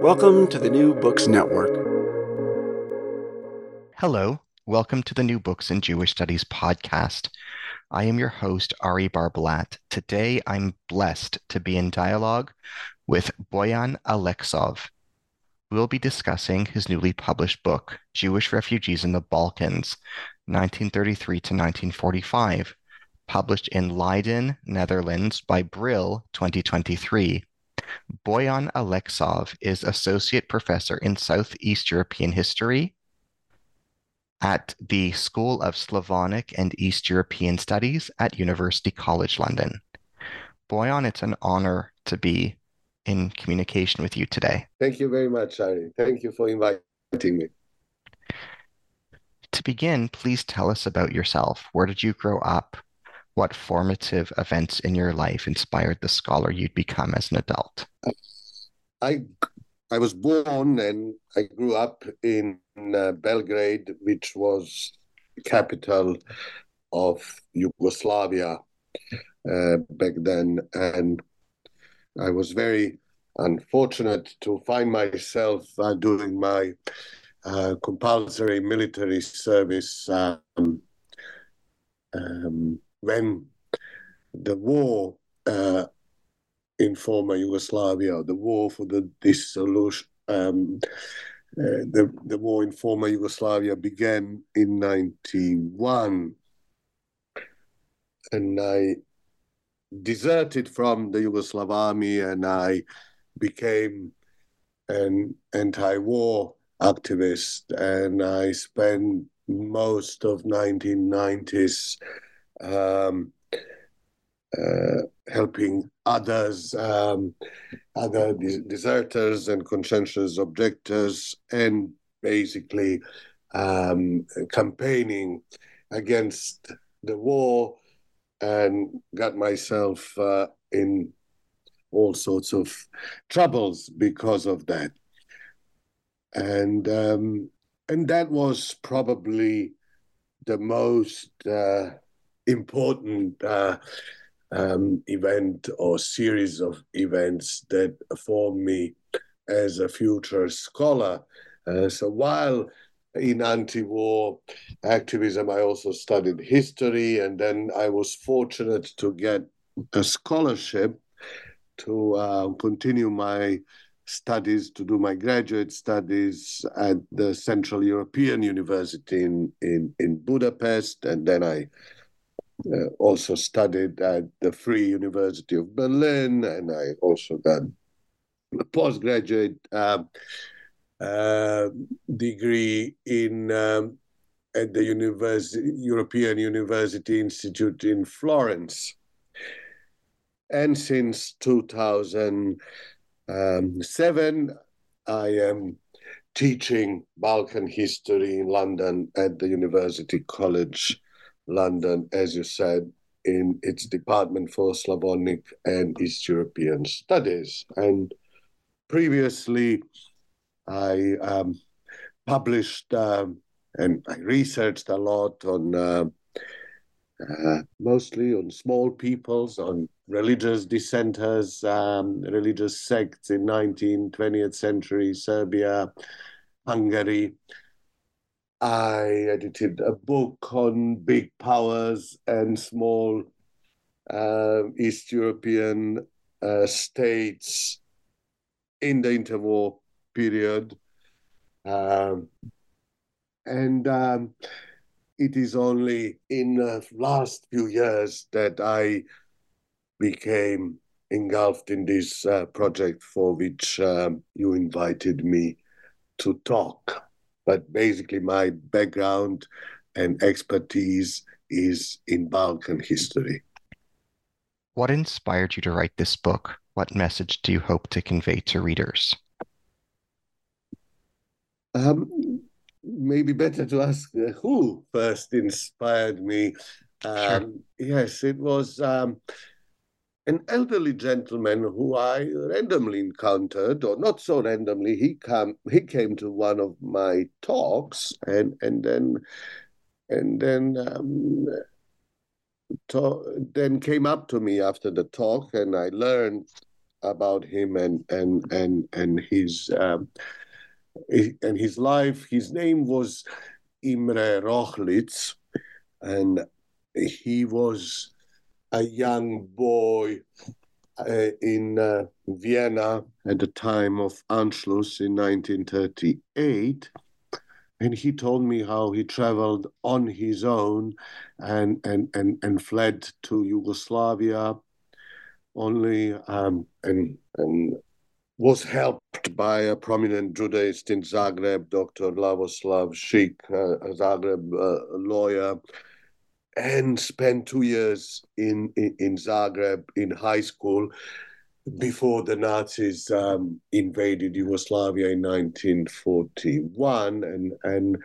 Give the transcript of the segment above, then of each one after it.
Welcome to the New Books Network. Hello, welcome to the New Books in Jewish Studies podcast. I am your host, Ari Barbalat. Today, I'm blessed to be in dialogue with Bojan Aleksov. We'll be discussing his newly published book, Jewish Refugees in the Balkans, 1933 to 1945, published in Leiden, Netherlands by Brill, 2023. Bojan Aleksov is Associate Professor in Southeast European History at the School of Slavonic and East European Studies at University College London. Bojan, it's an honor to be in communication with you today. Thank you very much, Ari. Thank you for inviting me. To begin, please tell us about yourself. Where did you grow up? What formative events in your life inspired the scholar you'd become as an adult? I was born and I grew up in Belgrade, which was the capital of Yugoslavia back then. And I was very unfortunate to find myself doing my compulsory military service when the war in former Yugoslavia, the war for the dissolution, the war in former Yugoslavia began in 1991, and I deserted from the Yugoslav army, and I became an anti-war activist, and I spent most of 1990s helping others, other deserters and conscientious objectors, and basically campaigning against the war, and got myself in all sorts of troubles because of that. And that was probably the most important event or series of events that formed me as a future scholar. So while in anti-war activism, I also studied history, and then I was fortunate to get a scholarship to continue my studies, to do my graduate studies at the Central European University in Budapest, and then I also studied at the Free University of Berlin, and I also got a postgraduate degree in at the European University Institute in Florence. And since 2007, I am teaching Balkan history in London at the University College London, as you said, in its Department for Slavonic and East European Studies. And previously, I published and I researched a lot on mostly on small peoples, on religious dissenters, religious sects in 19th, 20th century Serbia, Hungary. I edited a book on big powers and small East European states in the interwar period. And it is only in the last few years that I became engulfed in this project for which you invited me to talk. But basically my background and expertise is in Balkan history. What inspired you to write this book? What message do you hope to convey to readers? Maybe better to ask who first inspired me. Sure. Yes, it was an elderly gentleman who I randomly encountered, or not so randomly. He came to one of my talks, and then came up to me after the talk, and I learned about him and his life. His name was Imre Rochlitz, and he was a young boy in Vienna at the time of Anschluss in 1938. And he told me how he traveled on his own and fled to Yugoslavia only and was helped by a prominent Judaist in Zagreb, Dr. Lavoslav Sheikh, a Zagreb lawyer, and spent 2 years in Zagreb in high school before the Nazis invaded Yugoslavia in 1941. And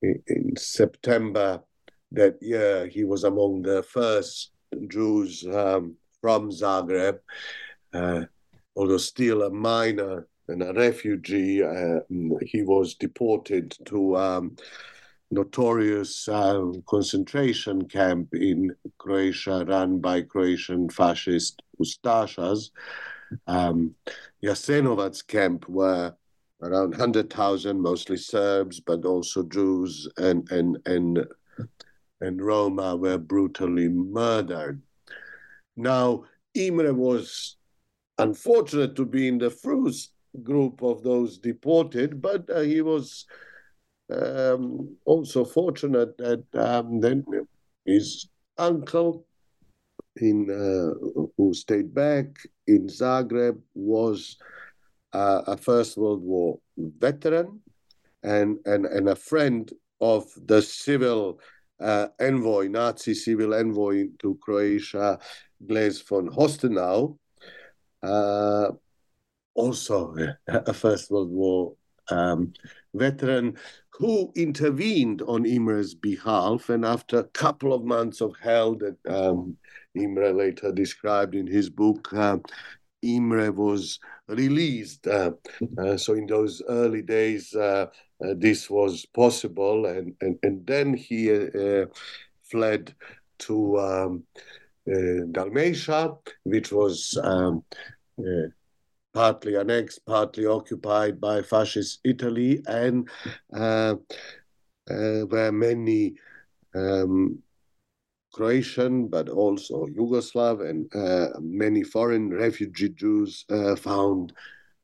in September that year, he was among the first Jews from Zagreb, although still a minor and a refugee. He was deported to notorious concentration camp in Croatia run by Croatian fascist Ustašas. Jasenovac's camp were around 100,000, mostly Serbs, but also Jews and Roma were brutally murdered. Now, Imre was unfortunate to be in the first group of those deported, but he was also fortunate that then his uncle, who stayed back in Zagreb, was a First World War veteran and a friend of the civil envoy, Nazi civil envoy to Croatia, Gles von Hostenau, also a First World War veteran, who intervened on Imre's behalf. And after a couple of months of hell that Imre later described in his book, Imre was released. So in those early days, this was possible. And then he fled to Dalmatia, which was partly annexed, partly occupied by fascist Italy, and where many Croatian, but also Yugoslav and many foreign refugee Jews found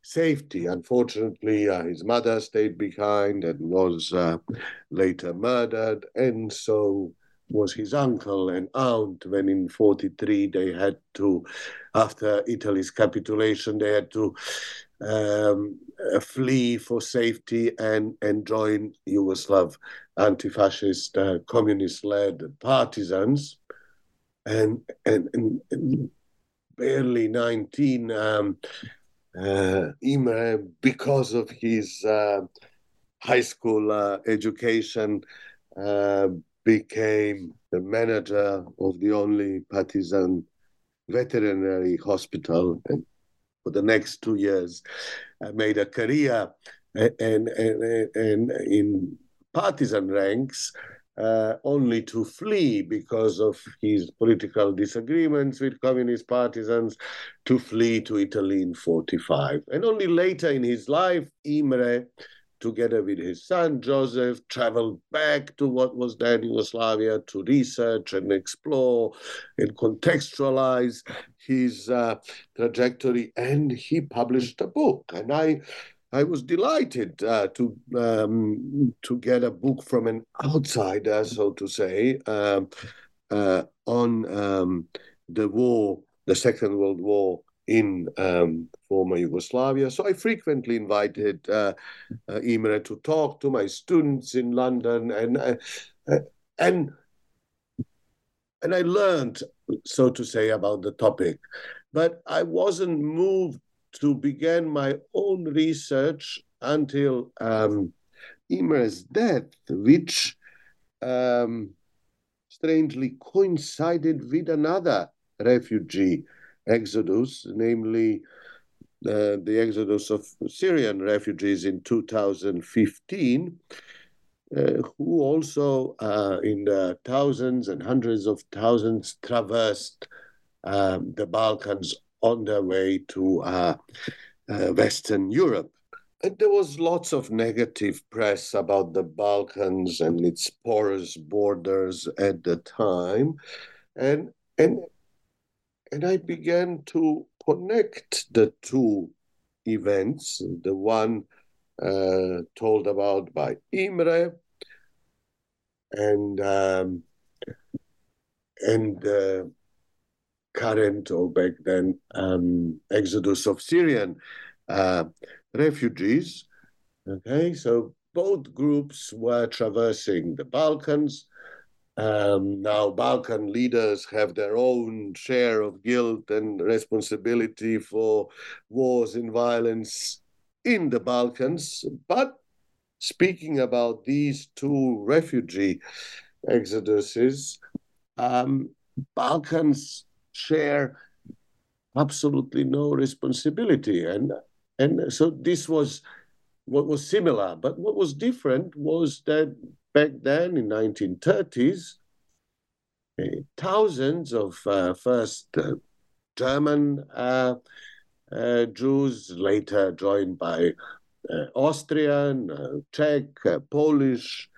safety. Unfortunately, his mother stayed behind and was later murdered, and so was his uncle and aunt when in 1943 they had to, after Italy's capitulation, they had to flee for safety and join Yugoslav anti-fascist communist-led partisans. And barely 19, Imre, because of his high school education, became the manager of the only Partisan veterinary hospital, and for the next 2 years made a career and in Partisan ranks, only to flee because of his political disagreements with communist partisans, to flee to Italy in 1945. And only later in his life, Imre, together with his son, Joseph, traveled back to what was then Yugoslavia to research and explore and contextualize his trajectory, and he published a book. And I was delighted to get a book from an outsider, so to say, on the war, the Second World War, in former Yugoslavia. So I frequently invited Imre to talk to my students in London, and I learned, so to say, about the topic. But I wasn't moved to begin my own research until Imre's death, which strangely coincided with another refugee exodus, namely the exodus of Syrian refugees in 2015, who also in the thousands and hundreds of thousands traversed the Balkans on their way to Western Europe. And there was lots of negative press about the Balkans and its porous borders at the time. And I began to connect the two events, the one told about by Imre and current, or back then, exodus of Syrian refugees. Okay, so both groups were traversing the Balkans. Now, Balkan leaders have their own share of guilt and responsibility for wars and violence in the Balkans. But speaking about these two refugee exoduses, Balkans share absolutely no responsibility. And so this was what was similar. But what was different was that back then, in 1930s, thousands of first German Jews, later joined by Austrian, Czech, Polish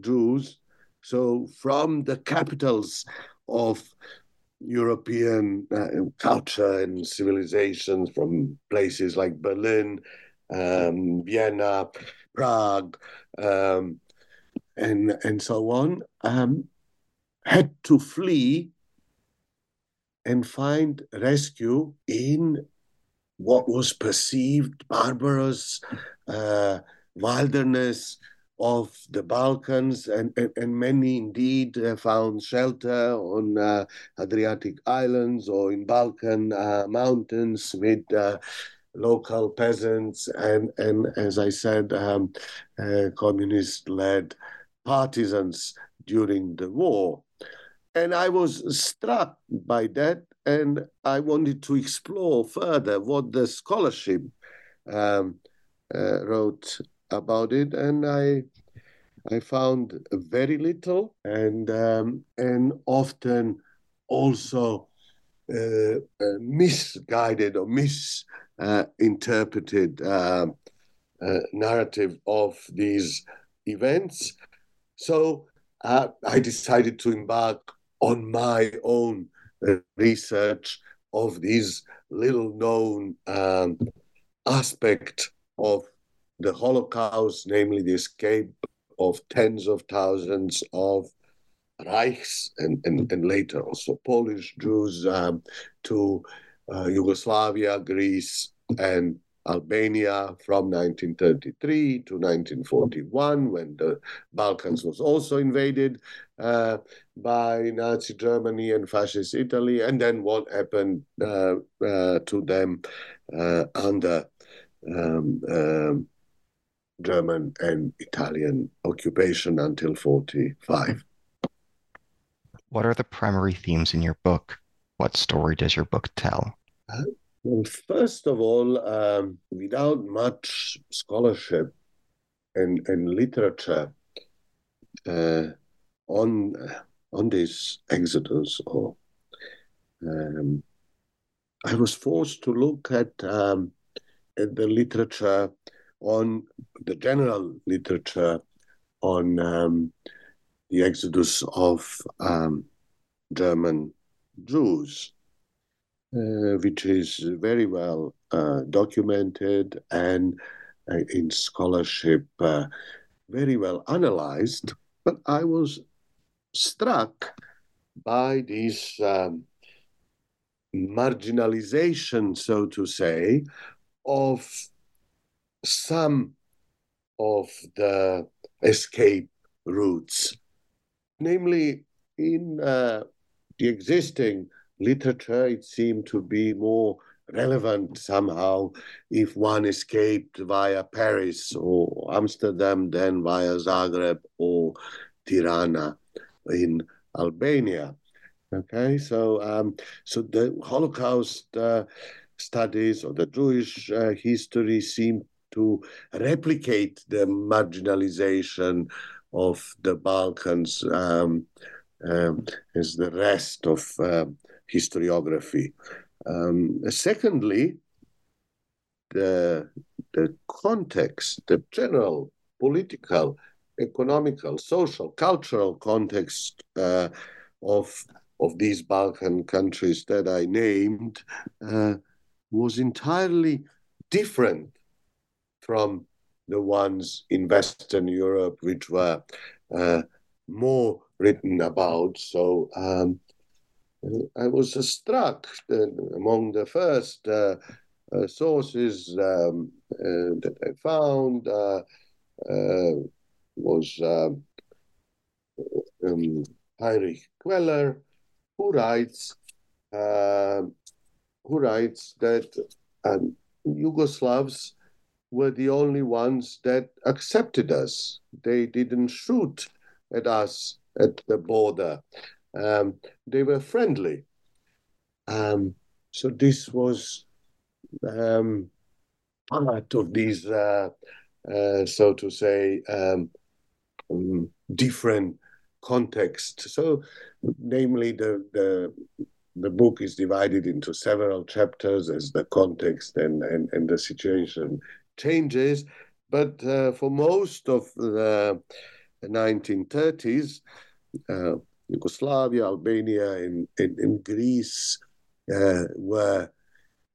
Jews, so from the capitals of European culture and civilizations, from places like Berlin, Vienna, Prague, and so on, had to flee and find rescue in what was perceived barbarous wilderness of the Balkans, and many indeed found shelter on Adriatic islands or in Balkan mountains with local peasants and as I said, communist-led partisans during the war. And I was struck by that, and I wanted to explore further what the scholarship wrote about it, and I found very little, and often also misguided or misinterpreted narrative of these events. So I decided to embark on my own research of these little-known aspect of the Holocaust, namely the escape of tens of thousands of Reichs and later also Polish Jews to Yugoslavia, Greece, and Albania from 1933 to 1941, when the Balkans was also invaded by Nazi Germany and Fascist Italy, and then what happened to them under German and Italian occupation until 1945. What are the primary themes in your book? What story does your book tell? Well, first of all, without much scholarship and literature on this exodus, or I was forced to look at the literature on the general literature on the exodus of German Jews, which is very well documented and in scholarship very well analyzed. But I was struck by this marginalization, so to say, of some of the escape routes. Namely, in the existing literature, it seemed to be more relevant somehow if one escaped via Paris or Amsterdam than via Zagreb or Tirana in Albania. Okay, so so the Holocaust studies or the Jewish history seemed to replicate the marginalization of the Balkans as the rest of historiography Secondly, the context, the general political, economical, social, cultural context of these Balkan countries that I named was entirely different from the ones in Western Europe, which were more written about. So I was struck that among the first sources that I found was Heinrich Queller, who writes that Yugoslavs were the only ones that accepted us. They didn't shoot at us at the border. They were friendly. So this was part of these, so to say, different context. So, namely, the book is divided into several chapters as the context and the situation changes. But for most of the 1930s, Yugoslavia, Albania, and Greece were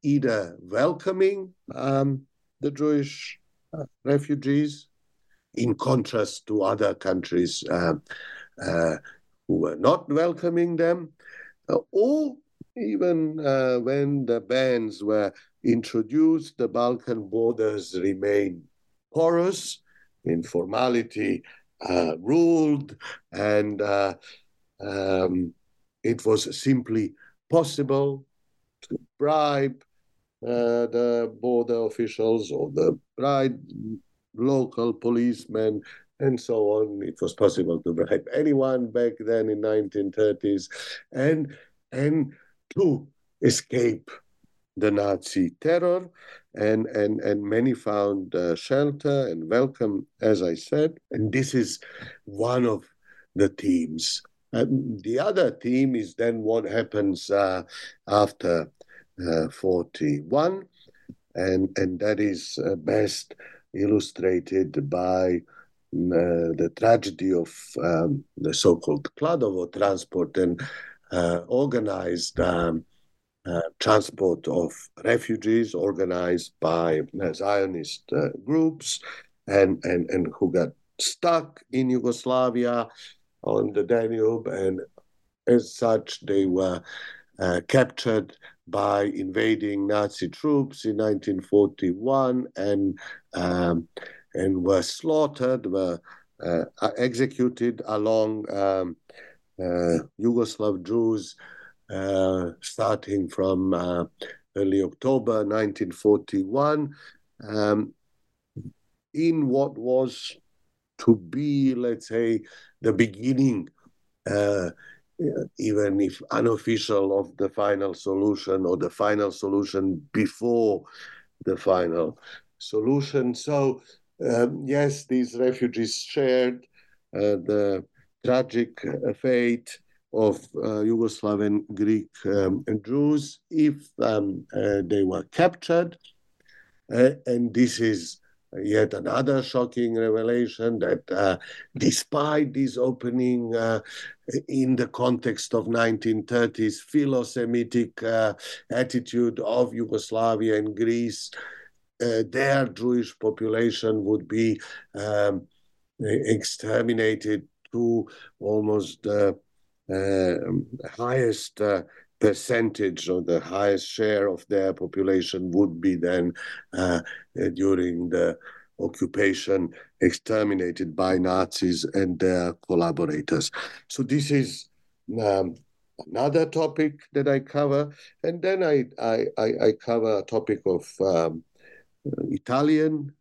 either welcoming the Jewish refugees, in contrast to other countries who were not welcoming them, or even when the bans were introduced, the Balkan borders remained porous, informality ruled, and it was simply possible to bribe the border officials or bribe local policemen and so on. It was possible to bribe anyone back then in 1930s and to escape the Nazi terror, and many found shelter and welcome, as I said. And this is one of the themes. The other theme is then what happens after 41, and that is best illustrated by the tragedy of the so-called Kladovo transport and organized transport of refugees organized by Zionist groups and who got stuck in Yugoslavia on the Danube, and as such they were captured by invading Nazi troops in 1941 and were slaughtered, were executed along Yugoslav Jews starting from early October 1941 in what was to be, let's say, the beginning, even if unofficial, of the final solution, or the final solution before the final solution. So, yes, these refugees shared the tragic fate of Yugoslav and Greek Jews if they were captured. And this is yet another shocking revelation that despite this opening in the context of 1930s philo-Semitic attitude of Yugoslavia and Greece, their Jewish population would be exterminated to almost highest percentage, or the highest share of their population would be then during the occupation exterminated by Nazis and their collaborators. So this is another topic that I cover. And then I cover a topic of Italian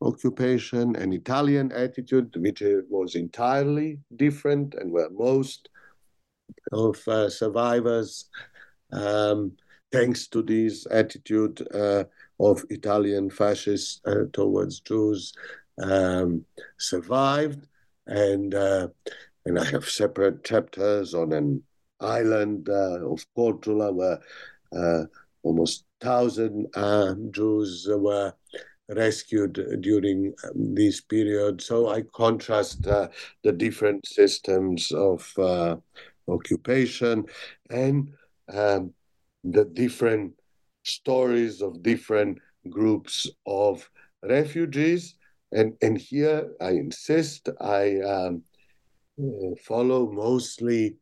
occupation and Italian attitude, which was entirely different, and where most of survivors, thanks to this attitude of Italian fascists towards Jews, survived. And I have separate chapters on an island of Korčula where almost 1,000 Jews were rescued during this period. So I contrast the different systems of occupation and the different stories of different groups of refugees. And here I insist, I follow mostly,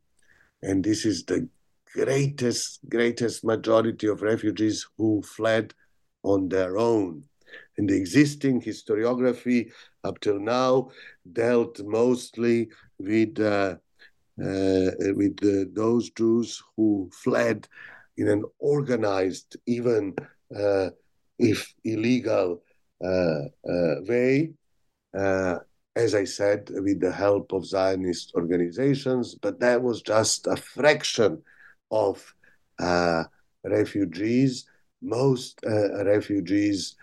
and this is the greatest majority of refugees who fled on their own. And the existing historiography up till now dealt mostly with those Jews who fled in an organized, even if illegal, way, as I said, with the help of Zionist organizations. But that was just a fraction of refugees. Most refugees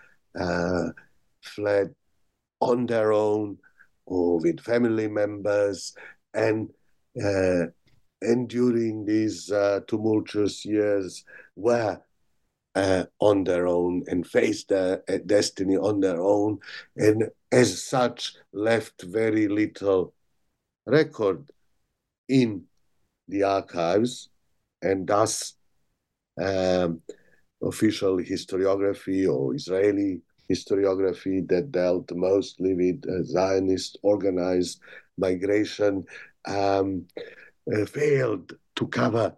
fled on their own or with family members, and during these tumultuous years were on their own and faced their destiny on their own, and as such left very little record in the archives, and thus official historiography or Israeli historiography that dealt mostly with Zionist organized migration failed to cover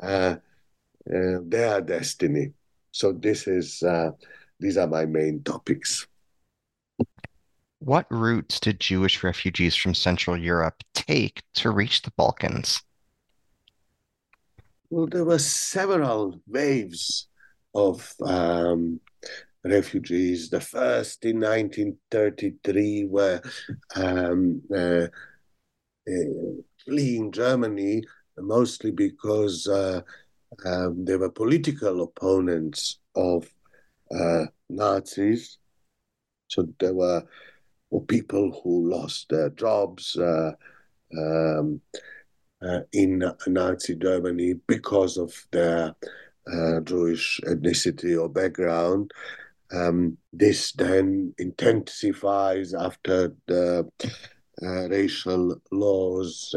their destiny. So these are my main topics. What routes did Jewish refugees from Central Europe take to reach the Balkans? Well, there were several waves of refugees. The first in 1933 were fleeing Germany, mostly because they were political opponents of Nazis. So there were people who lost their jobs in Nazi Germany because of their Jewish ethnicity or background. This then intensifies after the racial laws,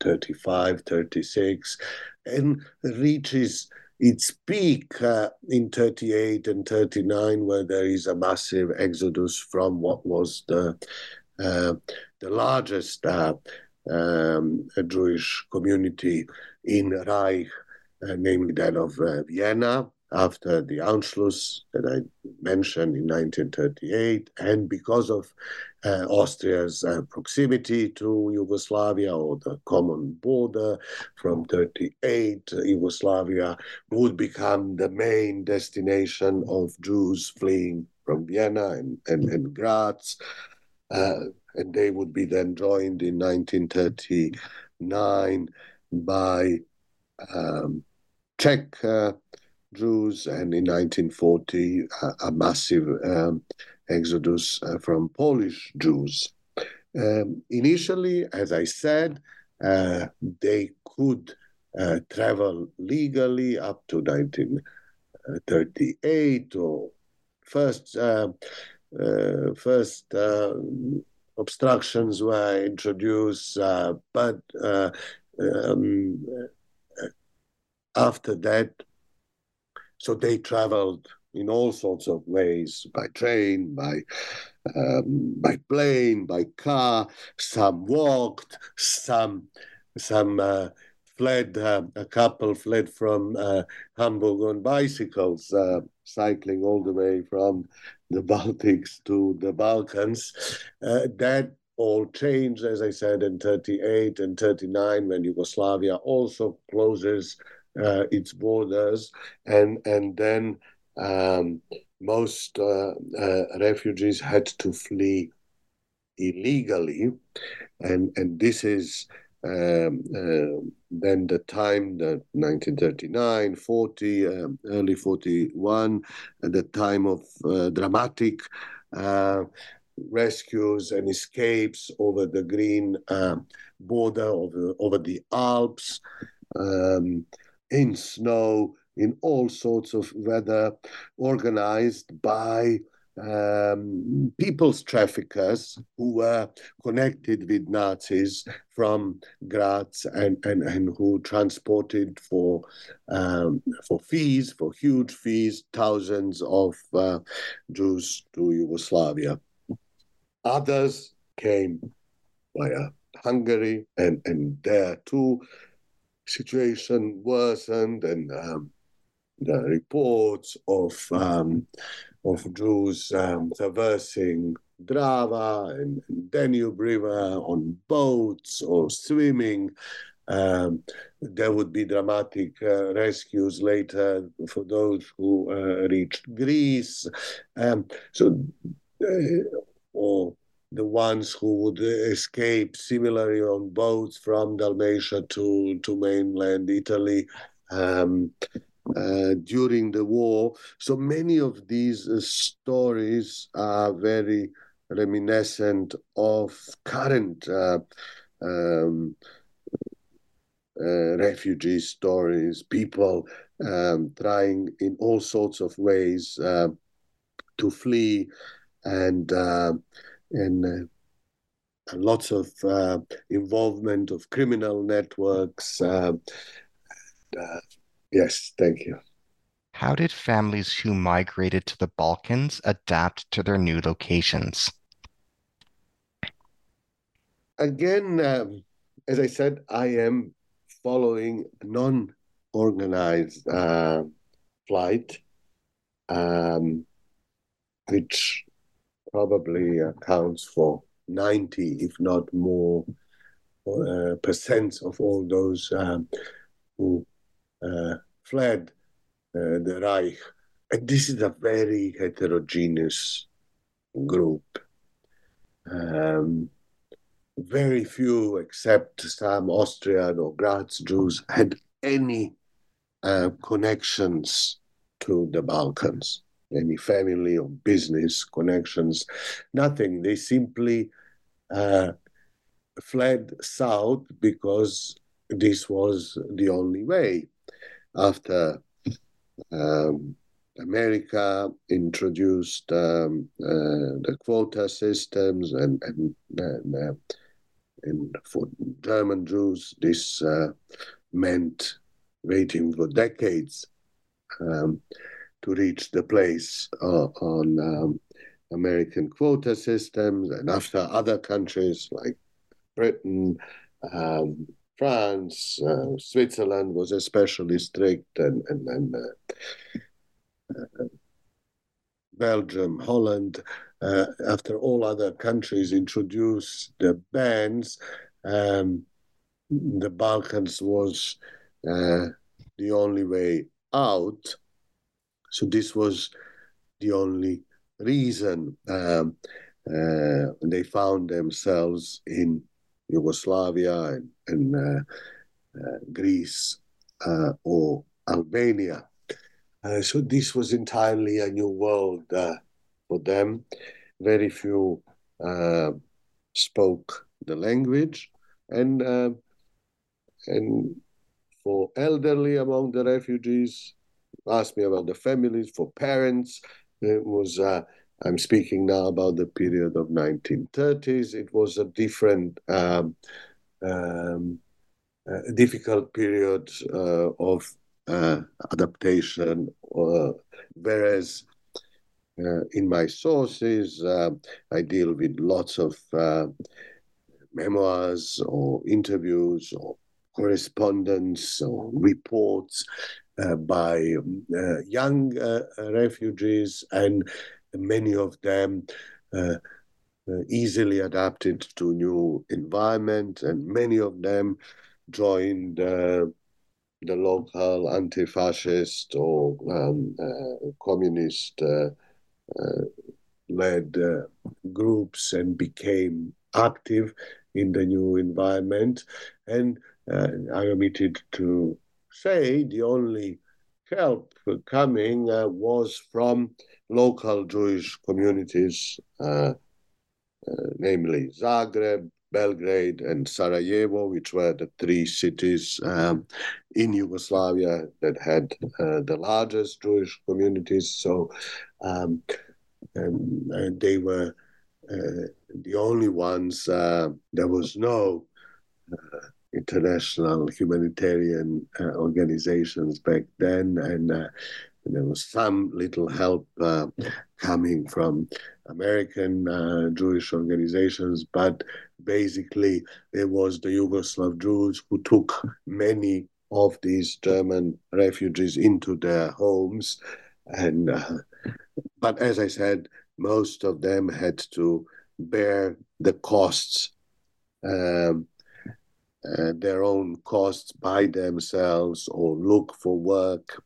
35, 36, and reaches its peak in 38 and 39, where there is a massive exodus from what was the largest Jewish community in Reich, namely that of Vienna, after the Anschluss that I mentioned in 1938, and because of Austria's proximity to Yugoslavia or the common border from 1938, Yugoslavia would become the main destination of Jews fleeing from Vienna and Graz, and they would be then joined in 1939 by Czech Jews, and in 1940 a massive exodus from Polish Jews. Initially, as I said, they could travel legally up to 1938, or first obstructions were introduced, but after that, so they traveled in all sorts of ways, by train, by plane, by car. Some walked, some fled. A couple fled from Hamburg on bicycles, cycling all the way from the Baltics to the Balkans. That all changed, as I said, in 1938 and 1939, when Yugoslavia also closes its borders, and then most refugees had to flee illegally, and this is then the time, the 1939, 40, early 41, the time of dramatic rescues and escapes over the green border, over the Alps, in snow, in all sorts of weather, organized by people's traffickers who were connected with Nazis from Graz and who transported for fees, for huge fees, thousands of Jews to Yugoslavia. Others came via Hungary, and there too situation worsened, and the reports of Jews traversing Drava and Danube River on boats or swimming. There would be dramatic rescues later for those who reached Greece. Or the ones who would escape similarly on boats from Dalmatia to mainland Italy during the war. So many of these stories are very reminiscent of current refugee stories, people trying in all sorts of ways to flee, and lots of involvement of criminal networks. Yes, thank you. How did families who migrated to the Balkans adapt to their new locations? Again, as I said, I am following non-organized flight, which probably accounts for 90, if not more, percent of all those who fled the Reich. And this is a very heterogeneous group. Very few, except some Austrian or Graz Jews, had any connections to the Balkans, any family or business connections, nothing. They simply fled south because this was the only way. After America introduced the quota systems, and for German Jews, this meant waiting for decades to reach the place on American quota systems, and after other countries like Britain, France, Switzerland was especially strict, and Belgium, Holland, after all other countries introduced the bans, the Balkans was the only way out. So this was the only reason they found themselves in Yugoslavia and Greece or Albania. So this was entirely a new world for them. Very few spoke the language, and for elderly among the refugees, asked me about the families. For parents, it was, I'm speaking now about the period of 1930s, it was a different, difficult period of adaptation, whereas in my sources, I deal with lots of memoirs or interviews or correspondence or reports by young refugees, and many of them easily adapted to new environment, and many of them joined the local anti-fascist or communist-led groups and became active in the new environment. And I omitted to say the only help coming was from local Jewish communities, namely Zagreb, Belgrade and Sarajevo, which were the three cities in Yugoslavia that had the largest Jewish communities. So they were the only ones. There was no international humanitarian organizations back then, and there was some little help coming from American Jewish organizations, but basically there was the Yugoslav Jews who took many of these German refugees into their homes. And but as I said, most of them had to bear the costs, their own costs by themselves, or look for work,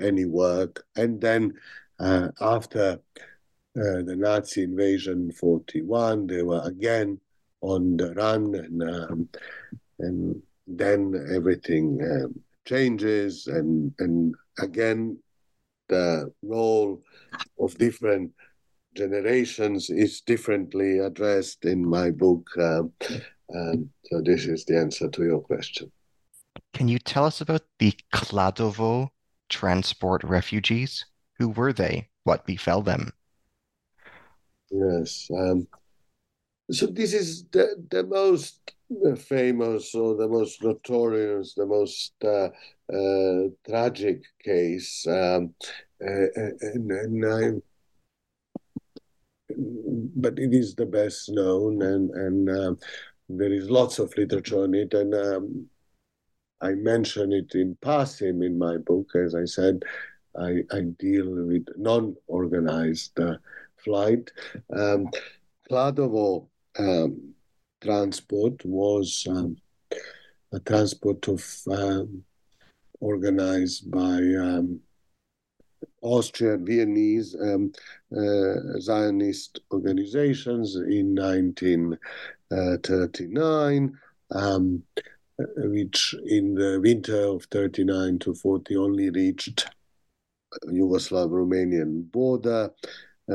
any work. And then after the Nazi invasion 1941, they were again on the run, and then everything changes, and again the role of different generations is differently addressed in my book. So this is the answer to your question. Can you tell us about the Kladovo transport refugees? Who were they? What befell them? Yes. So this is the most famous, or the most notorious, the most tragic case. But it is the best known, and there is lots of literature on it. And I mention it in passing in my book. As I said, I deal with non-organized flight. Kladovo transport was a transport of organized by Austrian, Viennese Zionist organizations in 1939, which in the winter of 39 to 40 only reached Yugoslav-Romanian border.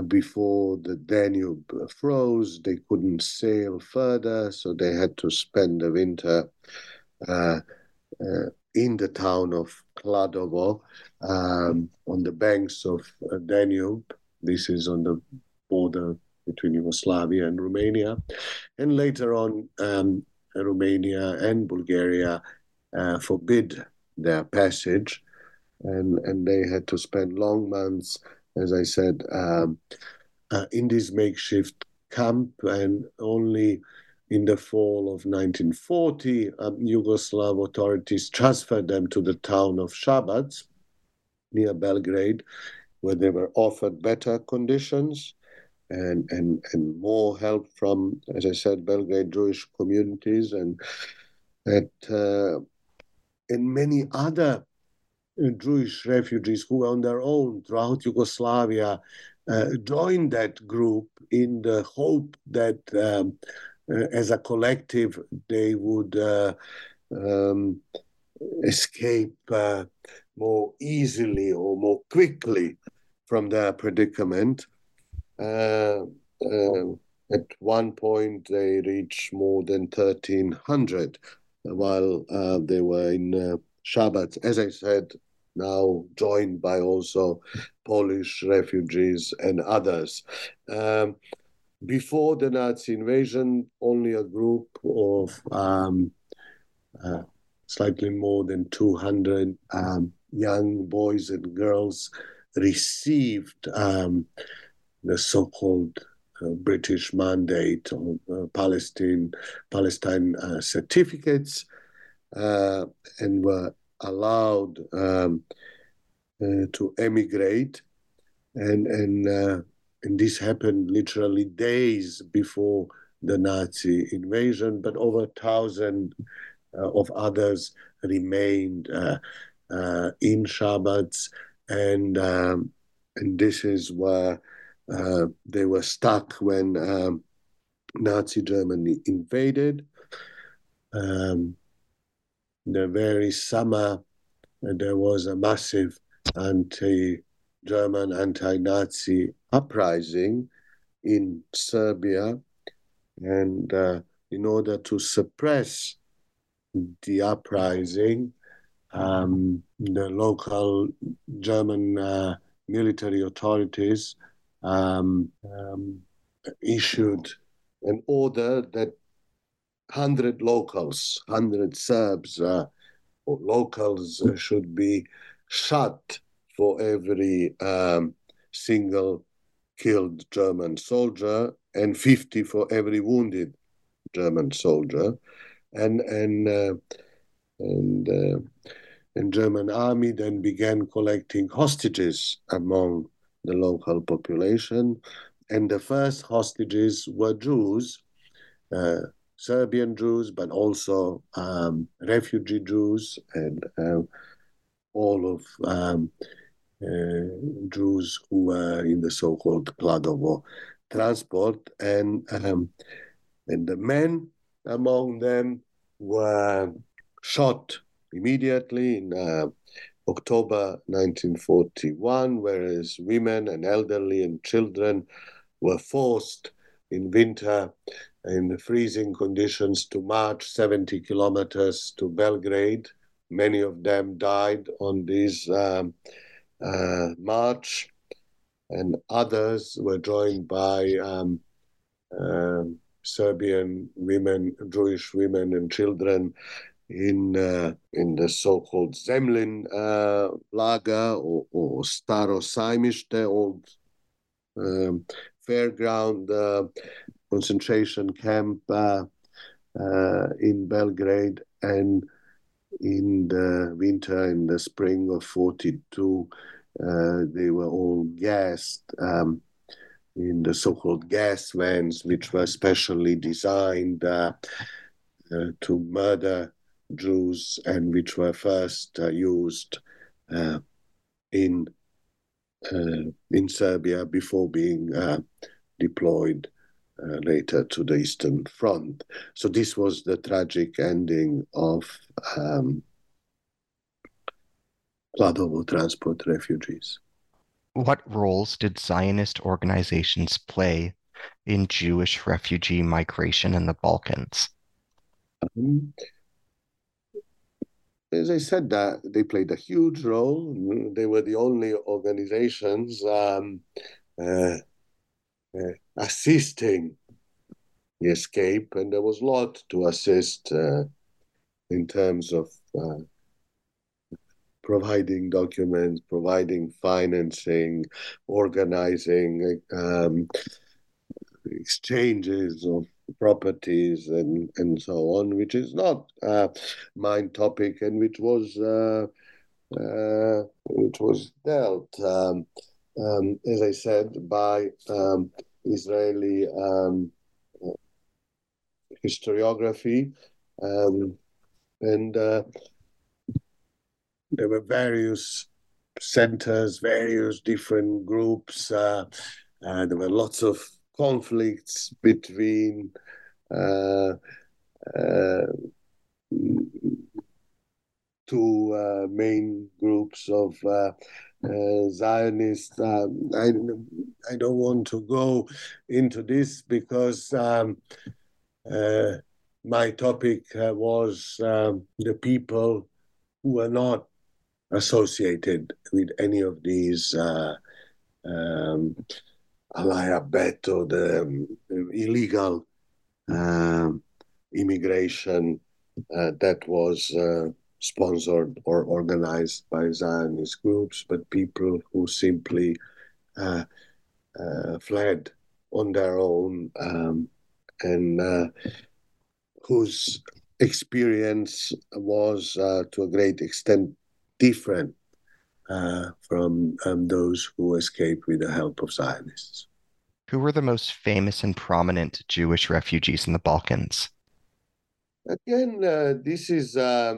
Before the Danube froze, they couldn't sail further, so they had to spend the winter in the town of Kladovo, on the banks of Danube. This is on the border between Yugoslavia and Romania. And later on, Romania and Bulgaria forbid their passage, and they had to spend long months, as I said, in this makeshift camp. And only in the fall of 1940, Yugoslav authorities transferred them to the town of Šabac, near Belgrade, where they were offered better conditions and more help from, as I said, Belgrade Jewish communities and many other Jewish refugees who on their own throughout Yugoslavia joined that group in the hope that as a collective they would escape more easily or more quickly from their predicament. At one point they reached more than 1,300 while they were in Šabac, as I said, now joined by also Polish refugees and others. Before the Nazi invasion, only a group of slightly more than 200 young boys and girls received the so-called British mandate of Palestine certificates, and were allowed to emigrate, and this happened literally days before the Nazi invasion. But over 1,000 of others remained in Šabac, and this is where they were stuck when Nazi Germany invaded. The very summer, there was a massive anti-German, anti-Nazi uprising in Serbia, and in order to suppress the uprising, the local German military authorities issued an order that 100 locals, 100 Serbs or locals should be shot for every single killed German soldier and 50 for every wounded German soldier. And German army then began collecting hostages among the local population. And the first hostages were Jews, Serbian Jews, but also refugee Jews and all of Jews who were in the so-called Kladovo transport. And the men among them were shot immediately in October 1941, whereas women and elderly and children were forced in winter in the freezing conditions to march 70 kilometers to Belgrade. Many of them died on this march, and others were joined by Serbian women, Jewish women and children in the so-called Zemlin lager or Staro Saimiste, old fairground concentration camp in Belgrade, and in the winter, in the spring of 1942, they were all gassed in the so-called gas vans, which were specially designed to murder Jews and which were first used in Serbia before being deployed later to the Eastern Front. So this was the tragic ending of Kladovo transport refugees. What roles did Zionist organizations play in Jewish refugee migration in the Balkans? As I said, they played a huge role. They were the only organizations assisting the escape, and there was a lot to assist in terms of providing documents, providing financing, organizing exchanges of properties and so on, which is not my topic and which was dealt, as I said, by Israeli historiography, and there were various centers, various different groups. There were lots of conflicts between two main groups of Zionists. I don't want to go into this because my topic was the people who were not associated with any of these Aliyah Bet or the illegal immigration that was sponsored or organized by Zionist groups, but people who simply fled on their own and whose experience was to a great extent different from those who escaped with the help of Zionists. Who were the most famous and prominent Jewish refugees in the Balkans? Again, this is, as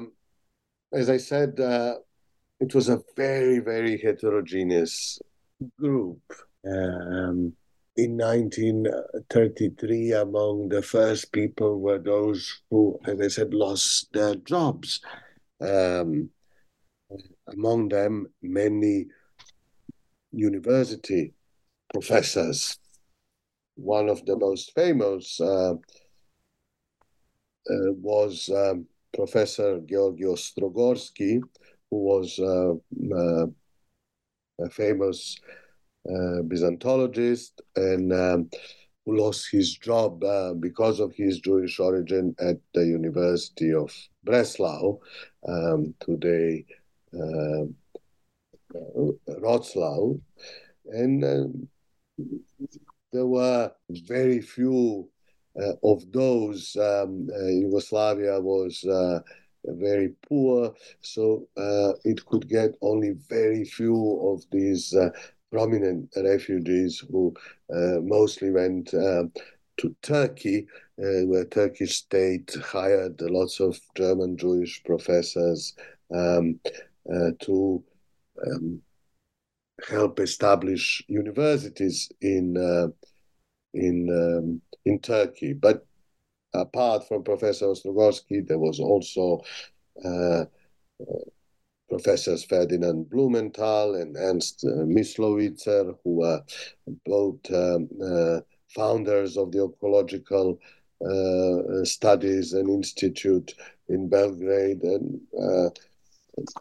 I said, it was a very, very heterogeneous group. In 1933, among the first people were those who, as I said, lost their jobs. Among them, many university professors. One of the most famous was Professor Georgios Ostrogorsky, who was a famous Byzantologist and who lost his job because of his Jewish origin at the University of Breslau, today Wroclaw. And there were very few of those. Yugoslavia was very poor, so it could get only very few of these prominent refugees who mostly went to Turkey, where Turkish state hired lots of German Jewish professors to help establish universities in Turkey. But apart from Professor Ostrogorsky, there was also Professors Ferdinand Blumenthal and Ernst Mislowitzer, who were both founders of the Ecological Studies and Institute in Belgrade. And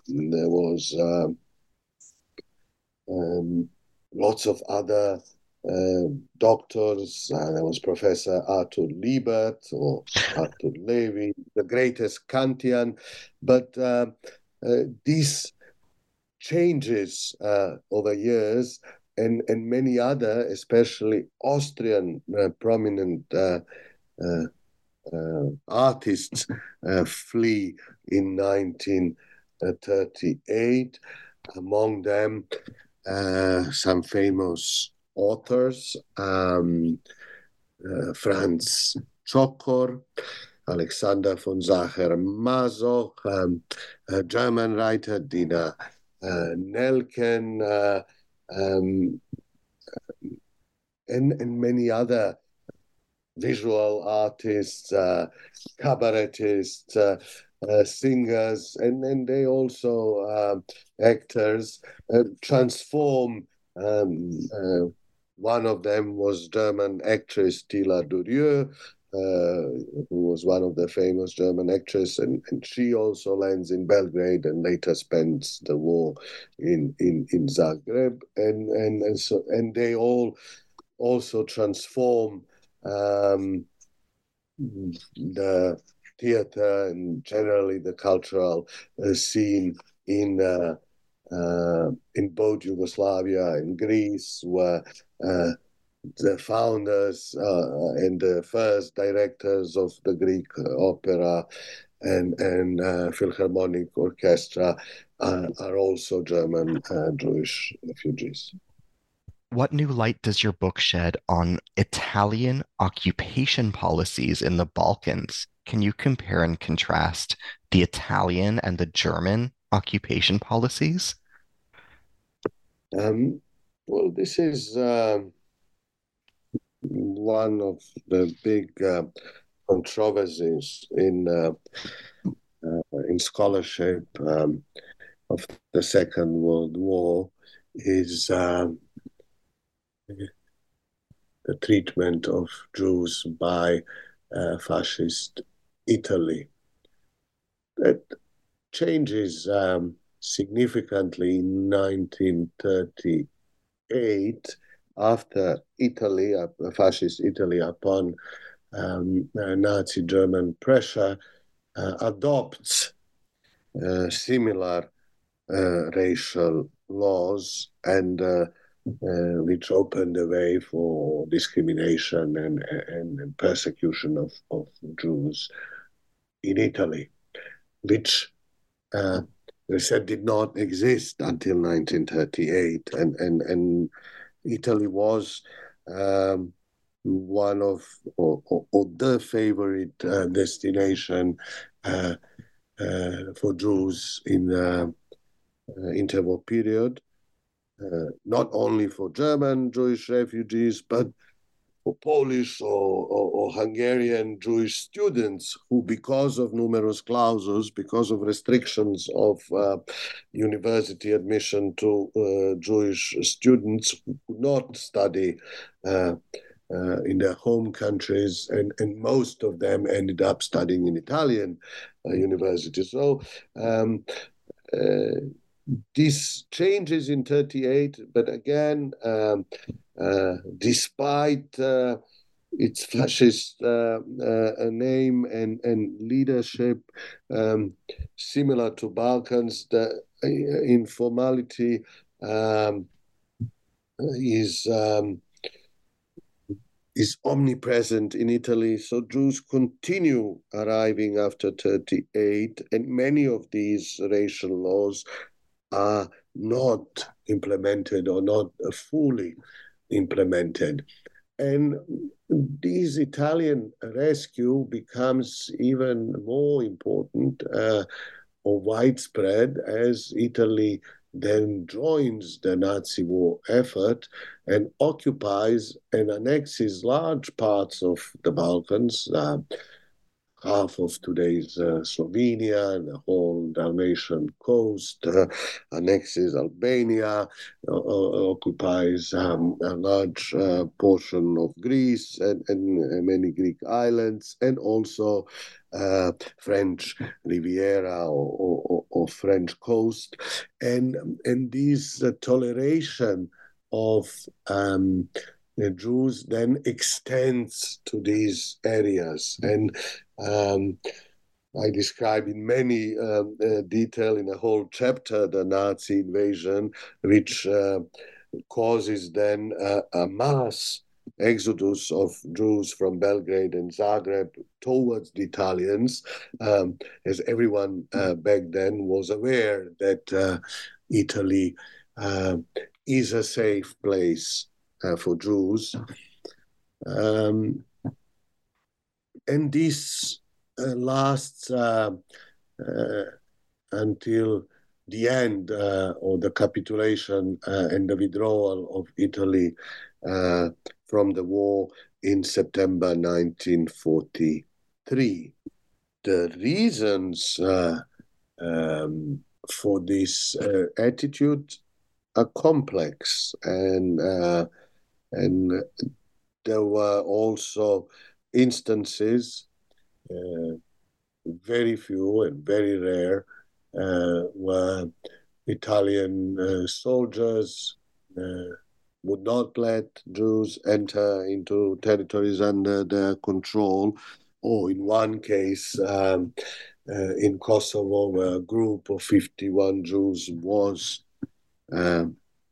there was lots of other doctors. There was Professor Arthur Liebert or Arthur Levy, the greatest Kantian. But these changes over years, and many other, especially Austrian prominent artists flee in 1938. Among them, some famous authors, Franz Czokor, Alexander von Zacher-Masoch, a German writer, Dina Nelken, and many other visual artists, cabaretists, singers, and they also, actors, transform. One of them was German actress Tila Durieux, who was one of the famous German actresses, and she also lands in Belgrade and later spends the war in Zagreb, and they all also transform the theater and generally the cultural scene in both Yugoslavia and Greece, where the founders and the first directors of the Greek opera and Philharmonic Orchestra are also German Jewish refugees. What new light does your book shed on Italian occupation policies in the Balkans? Can you compare and contrast the Italian and the German occupation policies? Well, this is one of the big controversies in scholarship of the Second World War is the treatment of Jews by fascist Italy. That changes significantly in 1938 after Italy, fascist Italy, upon Nazi German pressure, adopts similar racial laws and which opened the way for discrimination and persecution of Jews in Italy, which they said did not exist until 1938, and Italy was one of, or the favorite destination for Jews in the interwar period, not only for German Jewish refugees, but for Polish or Hungarian Jewish students who, because of numerous clauses, because of restrictions of university admission to Jewish students, could not study in their home countries, and most of them ended up studying in Italian universities. So this changes in 1938, but again, despite its fascist name and leadership, similar to Balkans, the informality is omnipresent in Italy. So Jews continue arriving after 1938, and many of these racial laws are not implemented or not fully implemented. And this Italian rescue becomes even more important or widespread as Italy then joins the Nazi war effort and occupies and annexes large parts of the Balkans, half of today's Slovenia, and the whole Dalmatian coast, annexes Albania, occupies a large portion of Greece and many Greek islands, and also French Riviera or French coast. And this toleration of the Jews then extends to these areas. And I describe in many detail in a whole chapter the Nazi invasion, which causes then a mass exodus of Jews from Belgrade and Zagreb towards the Italians, as everyone back then was aware that Italy is a safe place for Jews. And this lasts until the end, or the capitulation and the withdrawal of Italy from the war in September 1943. The reasons for this attitude are complex, and there were also instances, very few and very rare, where Italian soldiers would not let Jews enter into territories under their control, or in one case, in Kosovo, where a group of 51 Jews was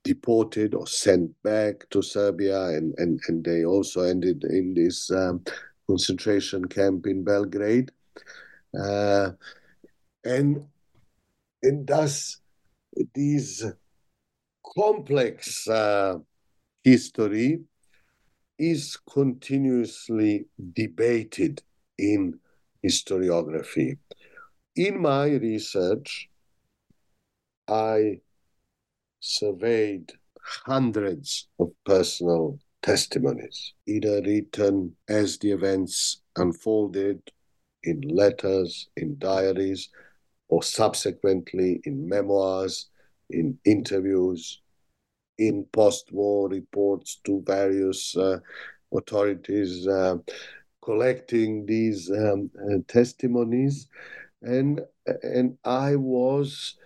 deported or sent back to Serbia, and they also ended in this concentration camp in Belgrade. And thus this complex history is continuously debated in historiography. In my research, I surveyed hundreds of personal testimonies, either written as the events unfolded, in letters, in diaries, or subsequently in memoirs, in interviews, in post-war reports to various authorities, collecting these testimonies. And I was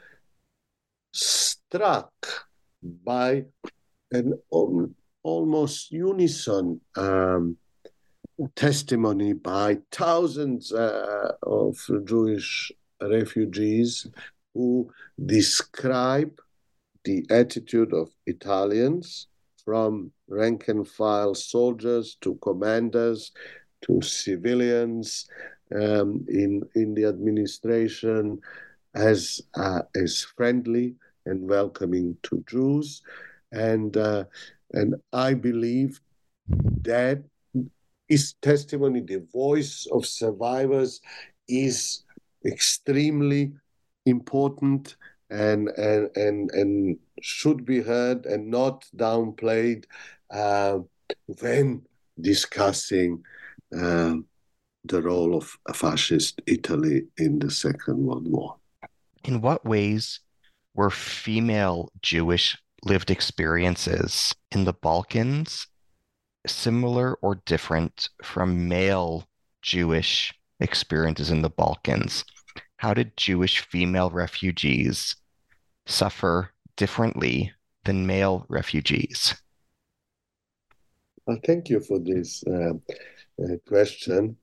struck by an almost unison testimony by thousands of Jewish refugees who describe the attitude of Italians, from rank-and-file soldiers to commanders to civilians in the administration, as friendly and welcoming to Jews. And I believe that his testimony, the voice of survivors, is extremely important and should be heard and not downplayed when discussing the role of fascist Italy in the Second World War. In what ways were female Jewish lived experiences in the Balkans similar or different from male Jewish experiences in the Balkans? How did Jewish female refugees suffer differently than male refugees? Well, thank you for this question.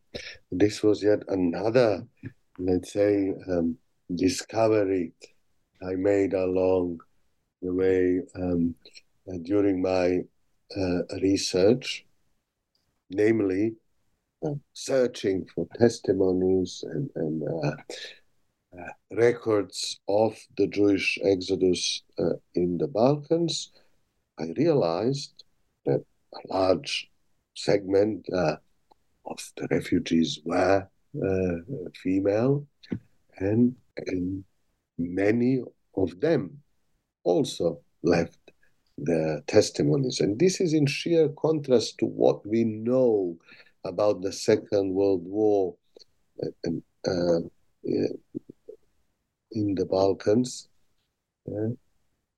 This was yet another, let's say, discovery I made along the way during my research, namely searching for testimonies and records of the Jewish exodus in the Balkans. I realized that a large segment of the refugees were female, and many of them also left their testimonies. And this is in sheer contrast to what we know about the Second World War in the Balkans,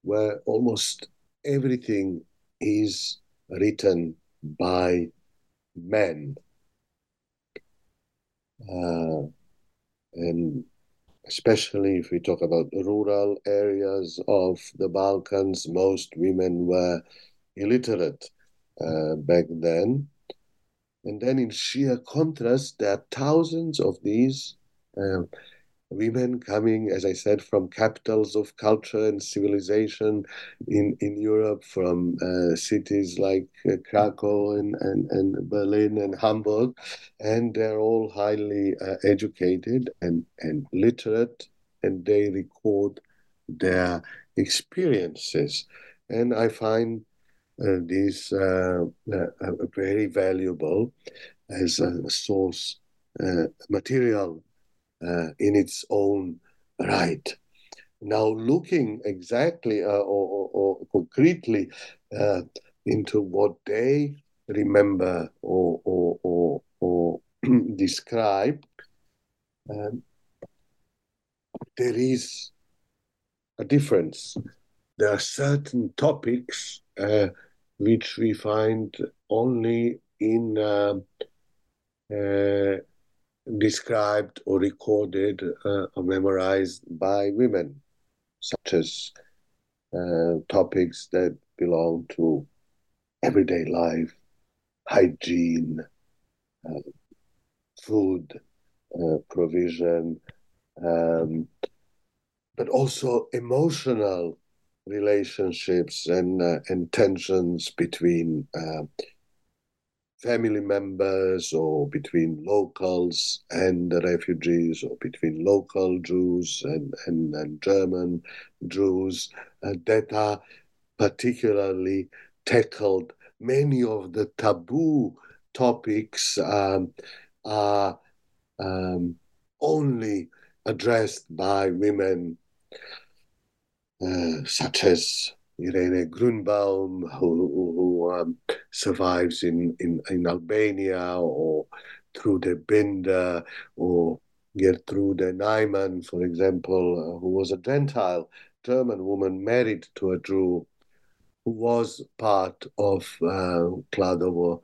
where almost everything is written by men. And especially if we talk about rural areas of the Balkans, most women were illiterate back then. And then in sheer contrast, there are thousands of these women coming, as I said, from capitals of culture and civilization in Europe, from cities like Krakow and Berlin and Hamburg, and they're all highly educated and literate, and they record their experiences. And I find these very valuable as a source material in its own right. Now, looking exactly or concretely into what they remember or describe, there is a difference. There are certain topics which we find only in described or recorded or memorized by women, such as topics that belong to everyday life, hygiene, food, provision, but also emotional relationships and tensions between family members, or between locals and the refugees, or between local Jews and German Jews, that are particularly tackled. Many of the taboo topics are only addressed by women, such as Irene Grunbaum, who survives in Albania, or Trude Binder, or Gertrude Neumann, for example, who was a Gentile German woman married to a Jew who was part of Kladovo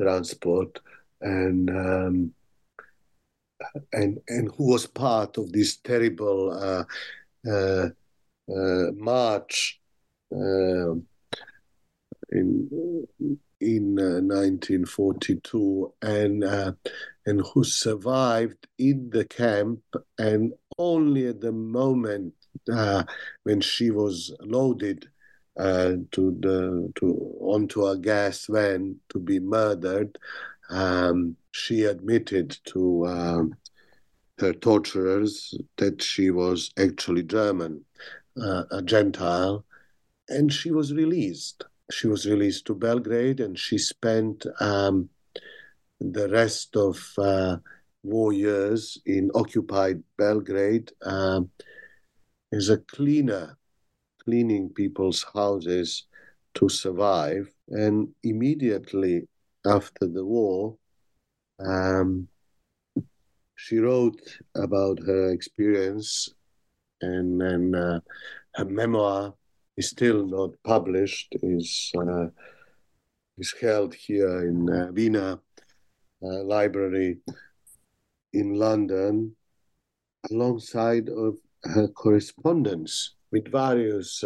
transport and who was part of this terrible march in 1942, and who survived in the camp, and only at the moment when she was loaded onto a gas van to be murdered, she admitted to her torturers that she was actually German, a Gentile, and she was released. She was released to Belgrade, and she spent the rest of war years in occupied Belgrade as a cleaner, cleaning people's houses to survive. And immediately after the war, she wrote about her experience, and then her memoir is still not published, is is held here in Vienna Library in London, alongside of her correspondence with various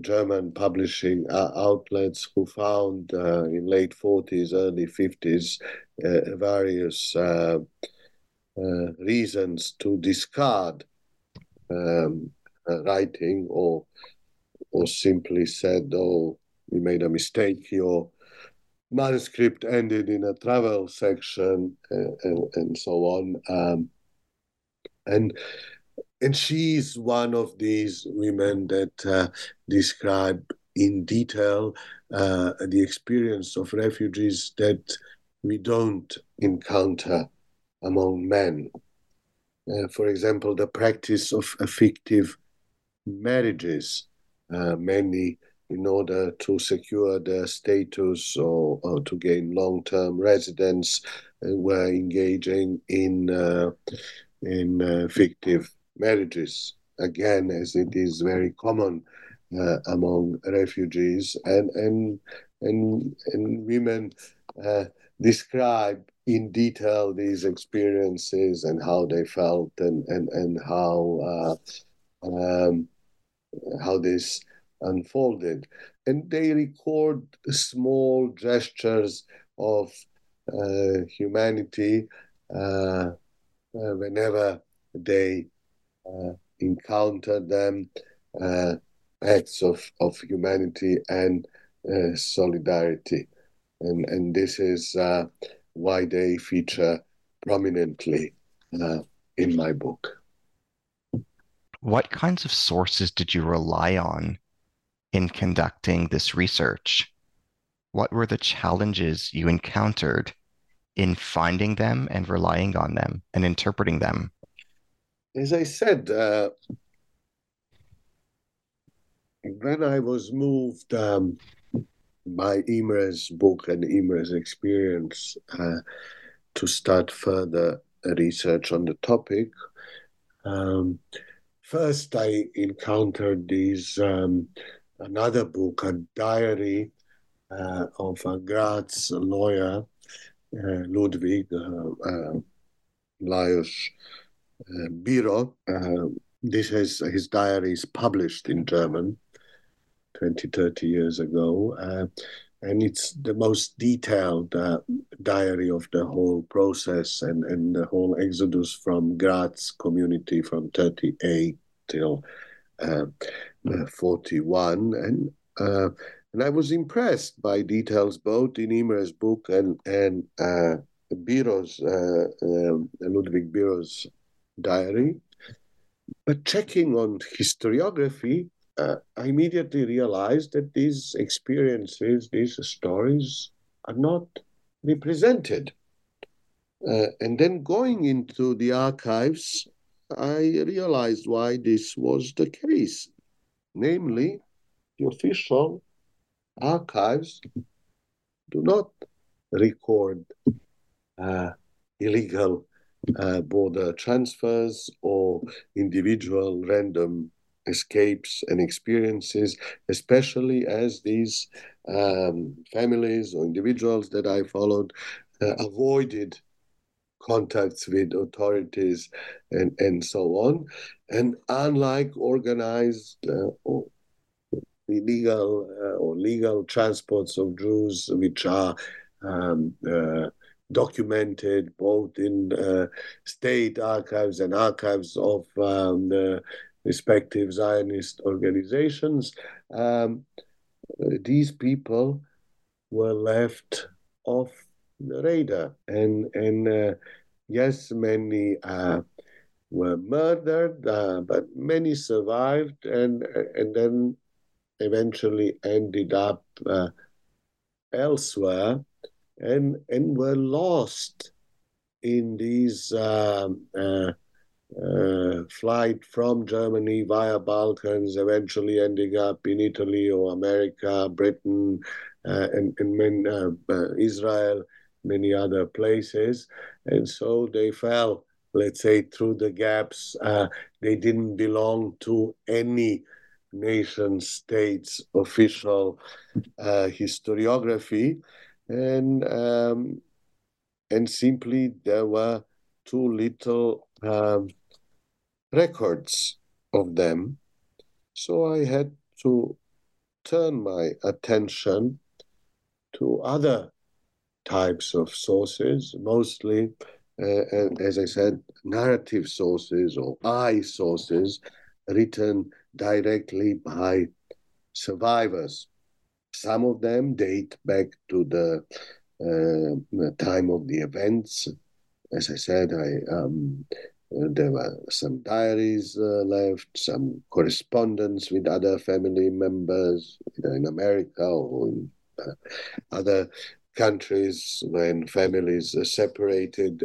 German publishing outlets who found in late 40s, early 50s, various reasons to discard writing, or simply said, oh, we made a mistake, your manuscript ended in a travel section, and so on. And she is one of these women that describe in detail the experience of refugees that we don't encounter among men. For example, the practice of fictive marriages, many in order to secure their status or to gain long-term residence, were engaging in fictive marriages, again, as it is very common among refugees, and women describe in detail these experiences and how they felt, and how this unfolded. And they record small gestures of humanity whenever they encounter them, acts of humanity and solidarity. And this is why they feature prominently in my book. What kinds of sources did you rely on in conducting this research? What were the challenges you encountered in finding them and relying on them and interpreting them? As I said, when I was moved by Imre's book and Imre's experience to start further research on the topic, first I encountered these another book, a diary of a Graz lawyer, Ludwig Lajos Biro. This is his diary is published in German 20, 30 years ago, and it's the most detailed diary of the whole process and the whole exodus from Graz community from 38 till 41, and I was impressed by details both in Imre's book and Biro's Ludwig Biro's diary. But checking on historiography, I immediately realized that these experiences, these stories, are not represented. And then going into the archives, I realized why this was the case. Namely, the official archives do not record illegal border transfers or individual random escapes and experiences, especially as these families or individuals that I followed avoided contacts with authorities and so on. And unlike organized or illegal or legal transports of Jews, which are documented both in state archives and archives of the respective Zionist organizations, these people were left off the radar. And yes, many were murdered, but many survived and then eventually ended up elsewhere and were lost in these flight from Germany via Balkans, eventually ending up in Italy or America, Britain, and Israel, many other places. And so they fell, let's say, through the gaps. They didn't belong to any nation states official historiography, and simply there were too little records of them. So I had to turn my attention to other types of sources, mostly, and as I said, narrative sources or I sources written directly by survivors. Some of them date back to the time of the events. As I said, there were some diaries left, some correspondence with other family members, either in America or in other countries when families separated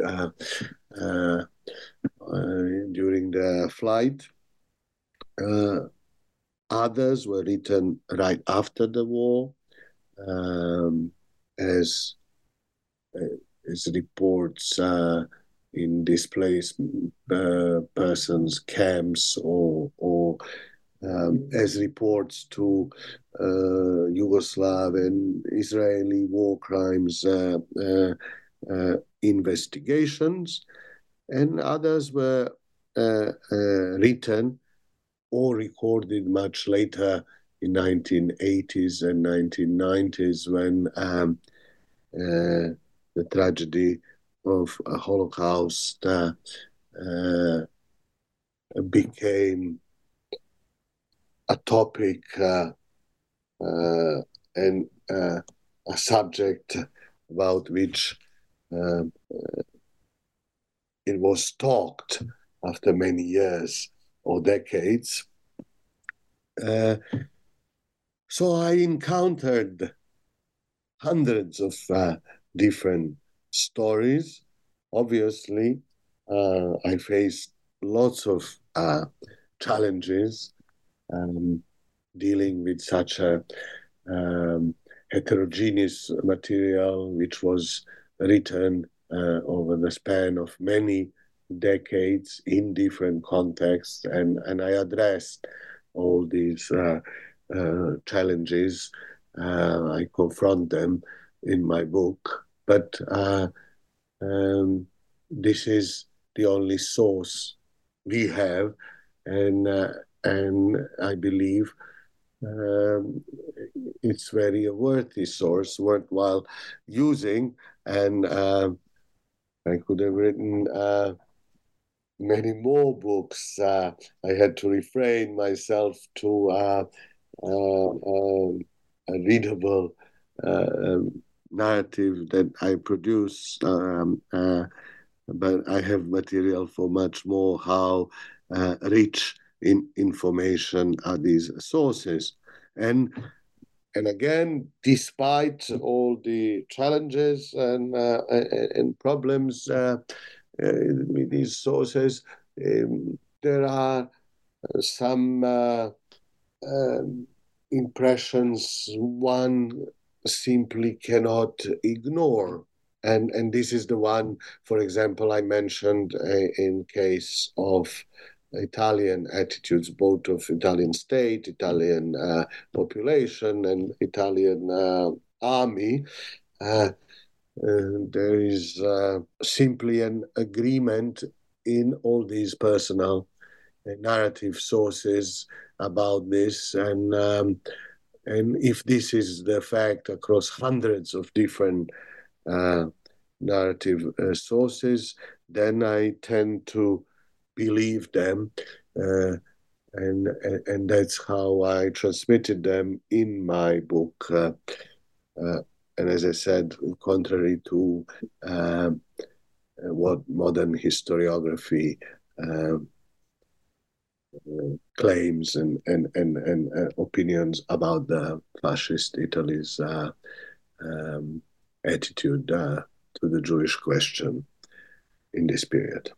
during the flight. Others were written right after the war, as reports in displaced persons camps, or as reports to Yugoslav and Israeli war crimes investigations, and others were written or recorded much later in 1980s and 1990s when the tragedy of Holocaust became a topic and a subject about which it was talked after many years or decades. So I encountered hundreds of different stories. Obviously, I faced lots of challenges dealing with such a heterogeneous material which was written over the span of many decades in different contexts, and I addressed all these challenges. I confront them in my book, but this is the only source we have, and I believe it's very a worthy source, worthwhile using, and I could have written many more books. I had to refrain myself to a readable narrative that I produce, but I have material for much more. How rich in information are these sources, and again, despite all the challenges and problems with these sources, there are some impressions one simply cannot ignore. And this is the one, for example, I mentioned in case of Italian attitudes, both of Italian state, Italian population, and Italian army. There is simply an agreement in all these personal narrative sources about this. And if this is the fact across hundreds of different narrative sources, then I tend to believe them, and that's how I transmitted them in my book. And as I said, contrary to what modern historiography claims and opinions about the fascist Italy's attitude to the Jewish question in this period.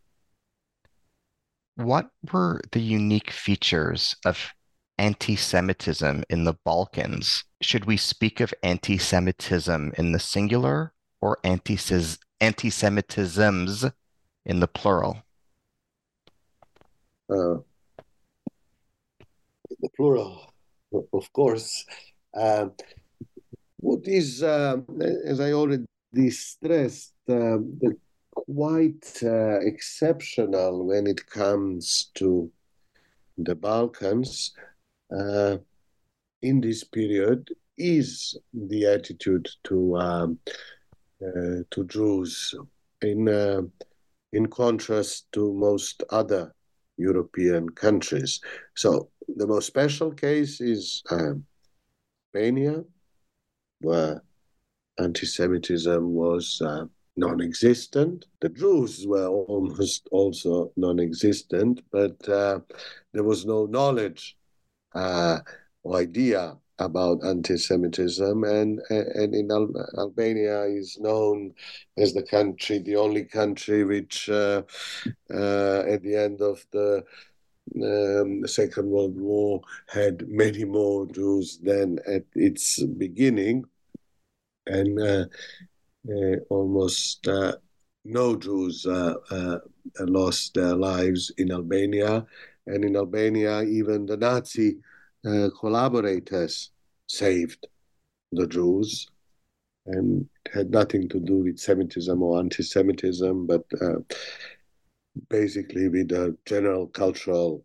What were the unique features of anti-Semitism in the Balkans? Should we speak of anti-Semitism in the singular or anti-Semitisms in the plural? the plural, of course. What is, as I already stressed, quite exceptional when it comes to the Balkans in this period is the attitude to Jews in contrast to most other European countries. So the most special case is Albania, where anti-Semitism was non-existent. The Jews were almost also non-existent, but there was no knowledge or idea about anti-Semitism, and in Albania is known as the country, the only country which at the end of the Second World War had many more Jews than at its beginning, and almost no Jews lost their lives in Albania. And in Albania, even the Nazi collaborators saved the Jews, and it had nothing to do with Semitism or anti-Semitism, but basically with the general cultural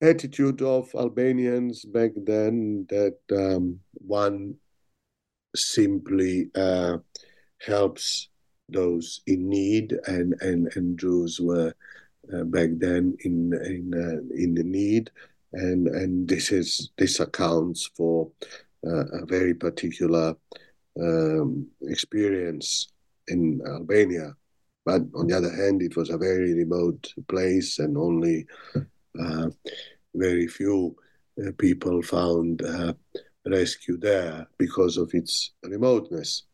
attitude of Albanians back then, that one simply helps those in need, and Jews were back then in the need. And this accounts for a very particular experience in Albania. But on the other hand, it was a very remote place, and only very few people found rescue there because of its remoteness.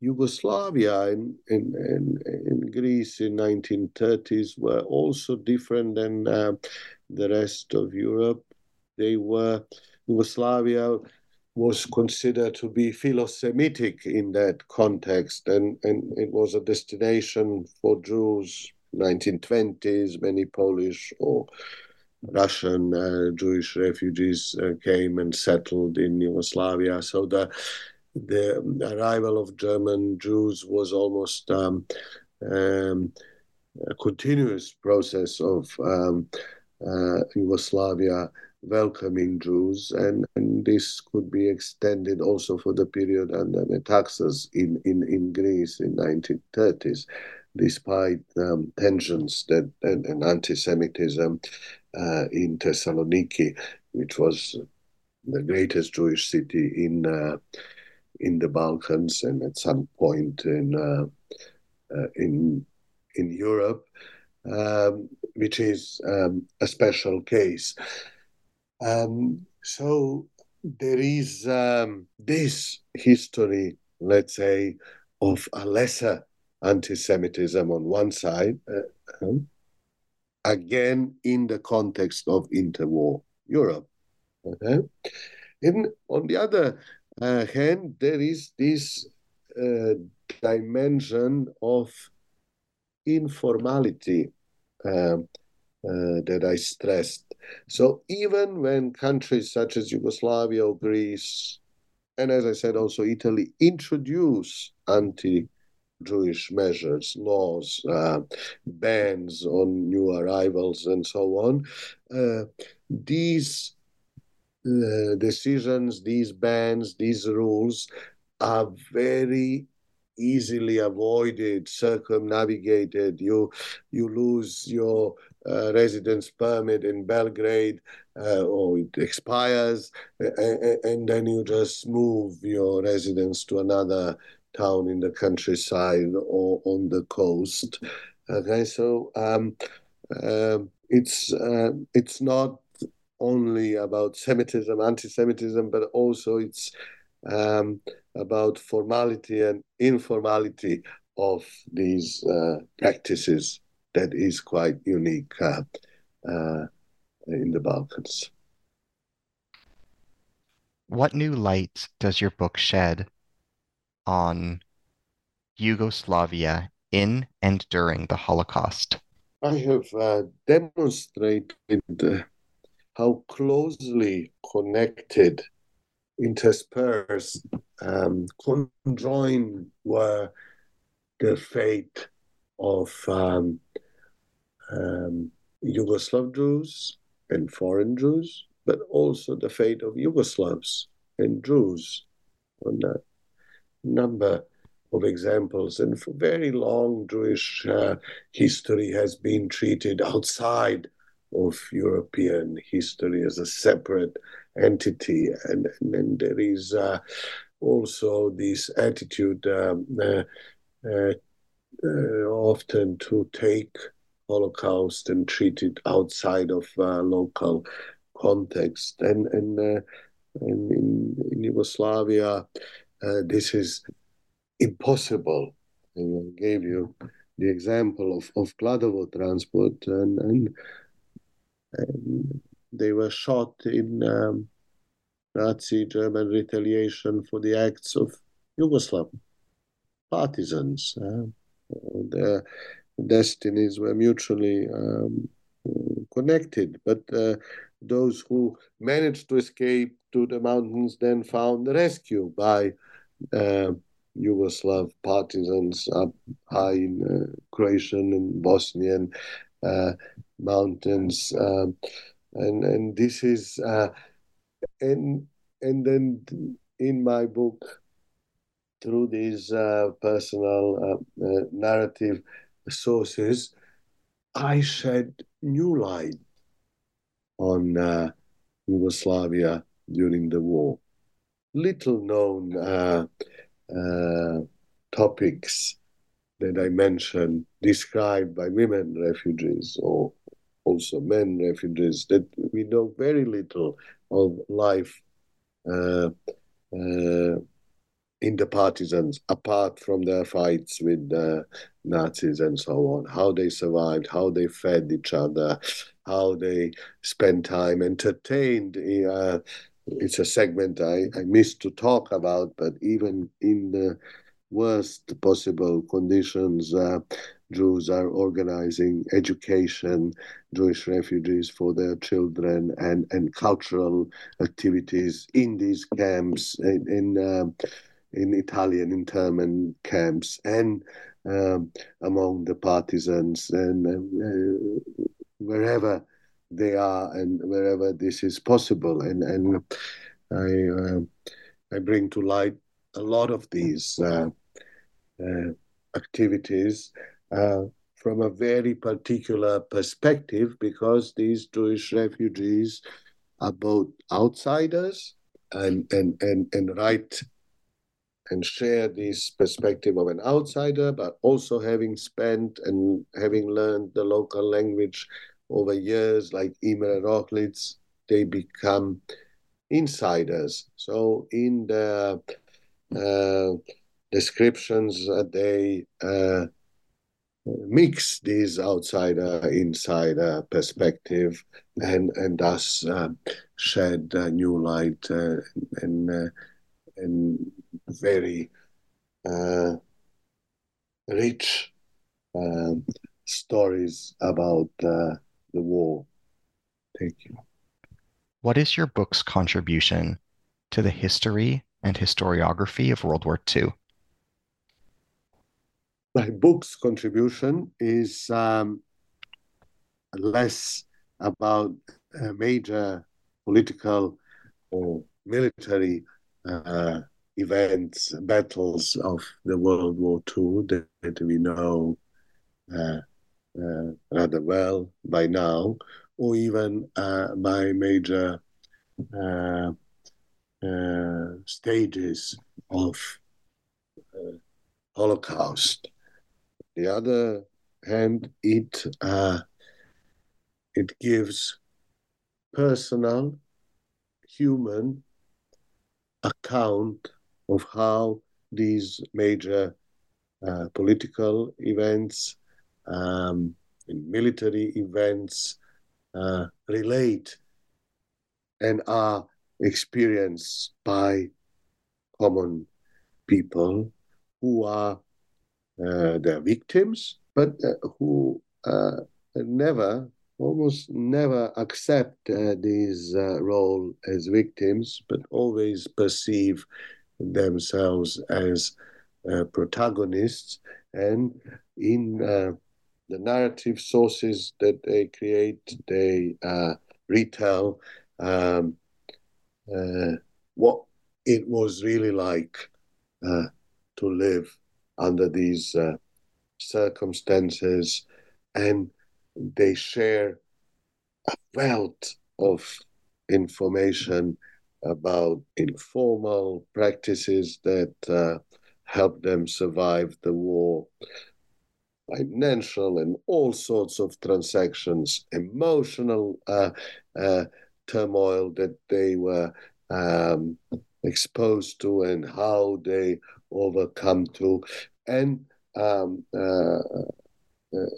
Yugoslavia and Greece in 1930s were also different than the rest of Europe. Yugoslavia was considered to be philo-Semitic in that context, and it was a destination for Jews. 1920s, many Polish or Russian Jewish refugees came and settled in Yugoslavia. So the arrival of German Jews was almost a continuous process of Yugoslavia welcoming Jews, and this could be extended also for the period under Metaxas in Greece in 1930s, despite tensions that and anti-Semitism in Thessaloniki, which was the greatest Jewish city in the Balkans, and at some point in Europe, which is a special case. So there is this history, let's say, of a lesser anti-Semitism on one side, again in the context of interwar Europe. And on the other hand, there is this dimension of informality that I stressed. So even when countries such as Yugoslavia or Greece, and as I said also Italy, introduce anti-Jewish measures, laws, bans on new arrivals and so on, these decisions, these bans, these rules are very easily avoided, circumnavigated. You lose your residence permit in Belgrade, or it expires, and then you just move your residence to another town in the countryside or on the coast. Okay, so it's not only about Semitism, anti-Semitism, but also it's about formality and informality of these practices that is quite unique in the Balkans. What new light does your book shed on Yugoslavia in and during the Holocaust? I have demonstrated how closely connected, interspersed, conjoined were the fate of Yugoslav Jews and foreign Jews, but also the fate of Yugoslavs and Jews, on a number of examples. And for very long, Jewish history has been treated outside of European history as a separate entity. And there is also this attitude often to take Holocaust and treat it outside of local context. And in Yugoslavia, this is impossible. And I gave you the example of Kladovo transport, and they were shot in Nazi German retaliation for the acts of Yugoslav partisans. Their destinies were mutually connected, but those who managed to escape to the mountains then found rescue by Yugoslav partisans up high in Croatian and Bosnian mountains, and this is and then in my book, through these personal narrative sources, I shed new light on Yugoslavia during the war. Little known topics that I mentioned, described by women refugees or also men refugees, that we know very little of life in the partisans, apart from their fights with the Nazis and so on, how they survived, how they fed each other, how they spent time entertained. It's a segment I missed to talk about, but even in the worst possible conditions, Jews are organizing education, Jewish refugees for their children, and cultural activities in these camps, in Italian internment camps, and among the partisans, and wherever they are and wherever this is possible. And I bring to light a lot of these activities from a very particular perspective, because these Jewish refugees are both outsiders and right and share this perspective of an outsider, but also having spent and having learned the local language over years, like Imre Rochlitz, they become insiders. So in the descriptions, they mix these outsider-insider perspective, and thus shed new light and very rich stories about the war. Thank you. What is your book's contribution to the history and historiography of World War II? My book's contribution is less about major political or military events, battles of the World War II that we know rather well by now, or even by major stages of Holocaust. On the other hand, it gives personal, human account of how these major political events, in military events, relate and are experienced by common people who are their victims, but who never, almost never accept this role as victims, but always perceive themselves as protagonists. And in the narrative sources that they create, they retell what it was really like to live under these circumstances, and they share a wealth of information about informal practices that helped them survive the war, financial and all sorts of transactions, emotional turmoil that they were exposed to and how they overcome to, and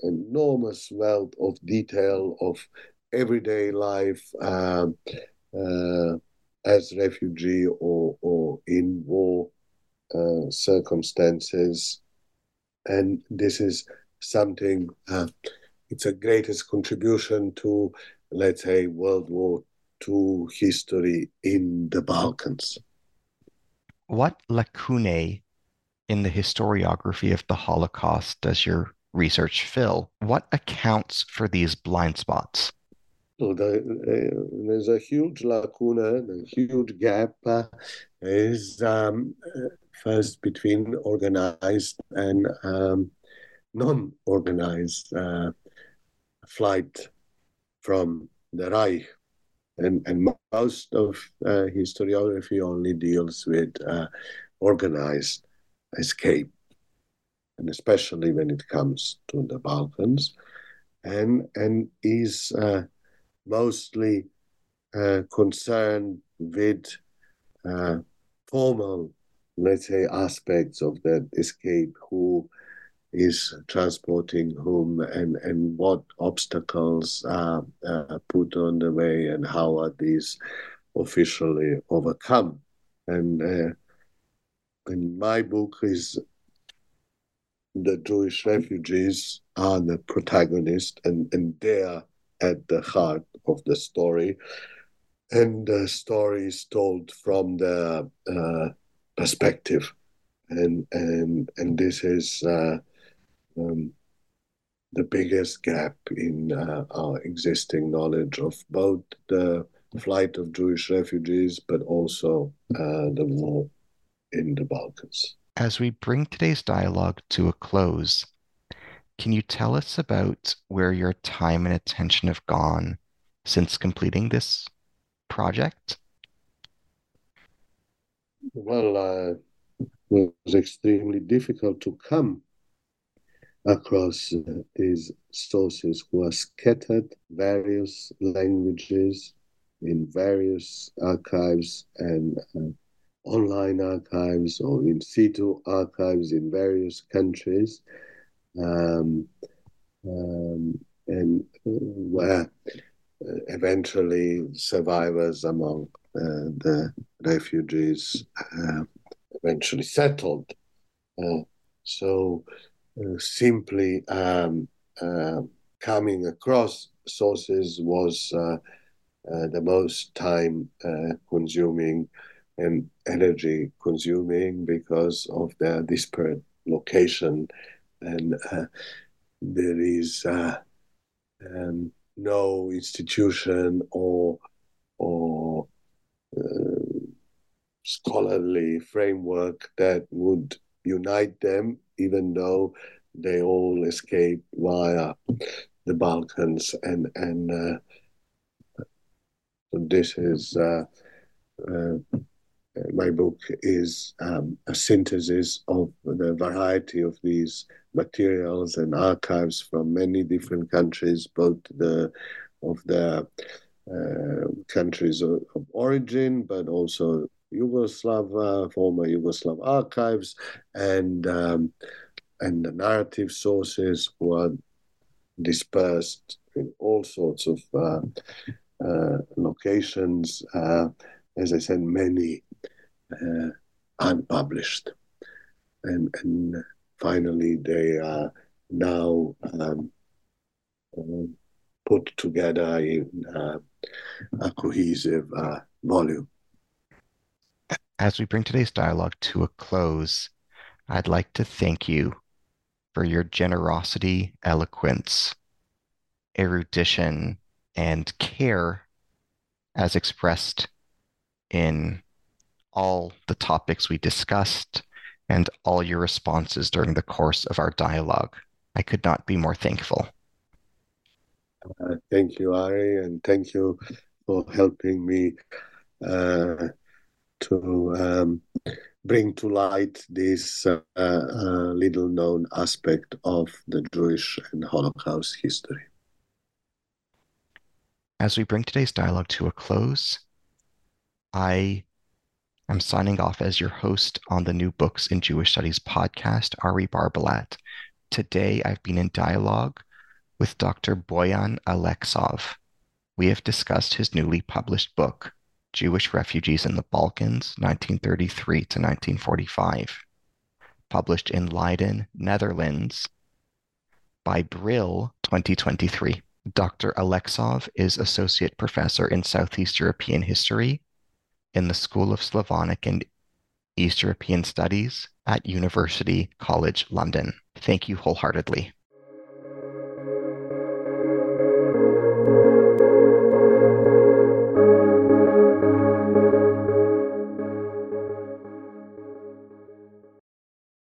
enormous wealth of detail of everyday life as refugee or in war circumstances. And this is something, it's a greatest contribution to, let's say, World War II history in the Balkans. What lacunae in the historiography of the Holocaust does your research fill? What accounts for these blind spots? So there's a huge lacuna, a huge gap is first between organized and non-organized flight from the Reich. And most of historiography only deals with organized escape, and especially when it comes to the Balkans, and is mostly concerned with formal, let's say, aspects of that escape, who is transporting whom and what obstacles are put on the way and how are these officially overcome. And in my book is the Jewish refugees are the protagonists, and they are at the heart of the story. And the story is told from the perspective. And this is the biggest gap in our existing knowledge of both the flight of Jewish refugees, but also the war in the Balkans. As we bring today's dialogue to a close, can you tell us about where your time and attention have gone since completing this project? Well, it was extremely difficult to come across these sources who are scattered in various languages, in various archives and online archives or in situ archives in various countries, and where eventually survivors among the refugees eventually settled. So simply coming across sources was the most time consuming and energy consuming because of their disparate location. And there is no institution or scholarly framework that would unite them, even though they all escaped via the Balkans. And this is... my book is a synthesis of the variety of these materials and archives from many different countries, both of the countries of origin, but also former Yugoslav archives, and the narrative sources were dispersed in all sorts of locations. As I said, many unpublished. And finally, they are now put together in a cohesive volume. As we bring today's dialogue to a close, I'd like to thank you for your generosity, eloquence, erudition, and care as expressed in all the topics we discussed and all your responses during the course of our dialogue. I could not be more thankful. Thank you, Ari, and thank you for helping me to bring to light this little-known aspect of the Jewish and Holocaust history. As we bring today's dialogue to a close, I am signing off as your host on the New Books in Jewish Studies podcast, Ari Barbalat. Today, I've been in dialogue with Dr. Bojan Aleksov. We have discussed his newly published book, Jewish Refugees in the Balkans, 1933 to 1945, published in Leiden, Netherlands, by Brill, 2023. Dr. Aleksov is Associate Professor in Southeast European History in the School of Slavonic and East European Studies at University College London. Thank you wholeheartedly.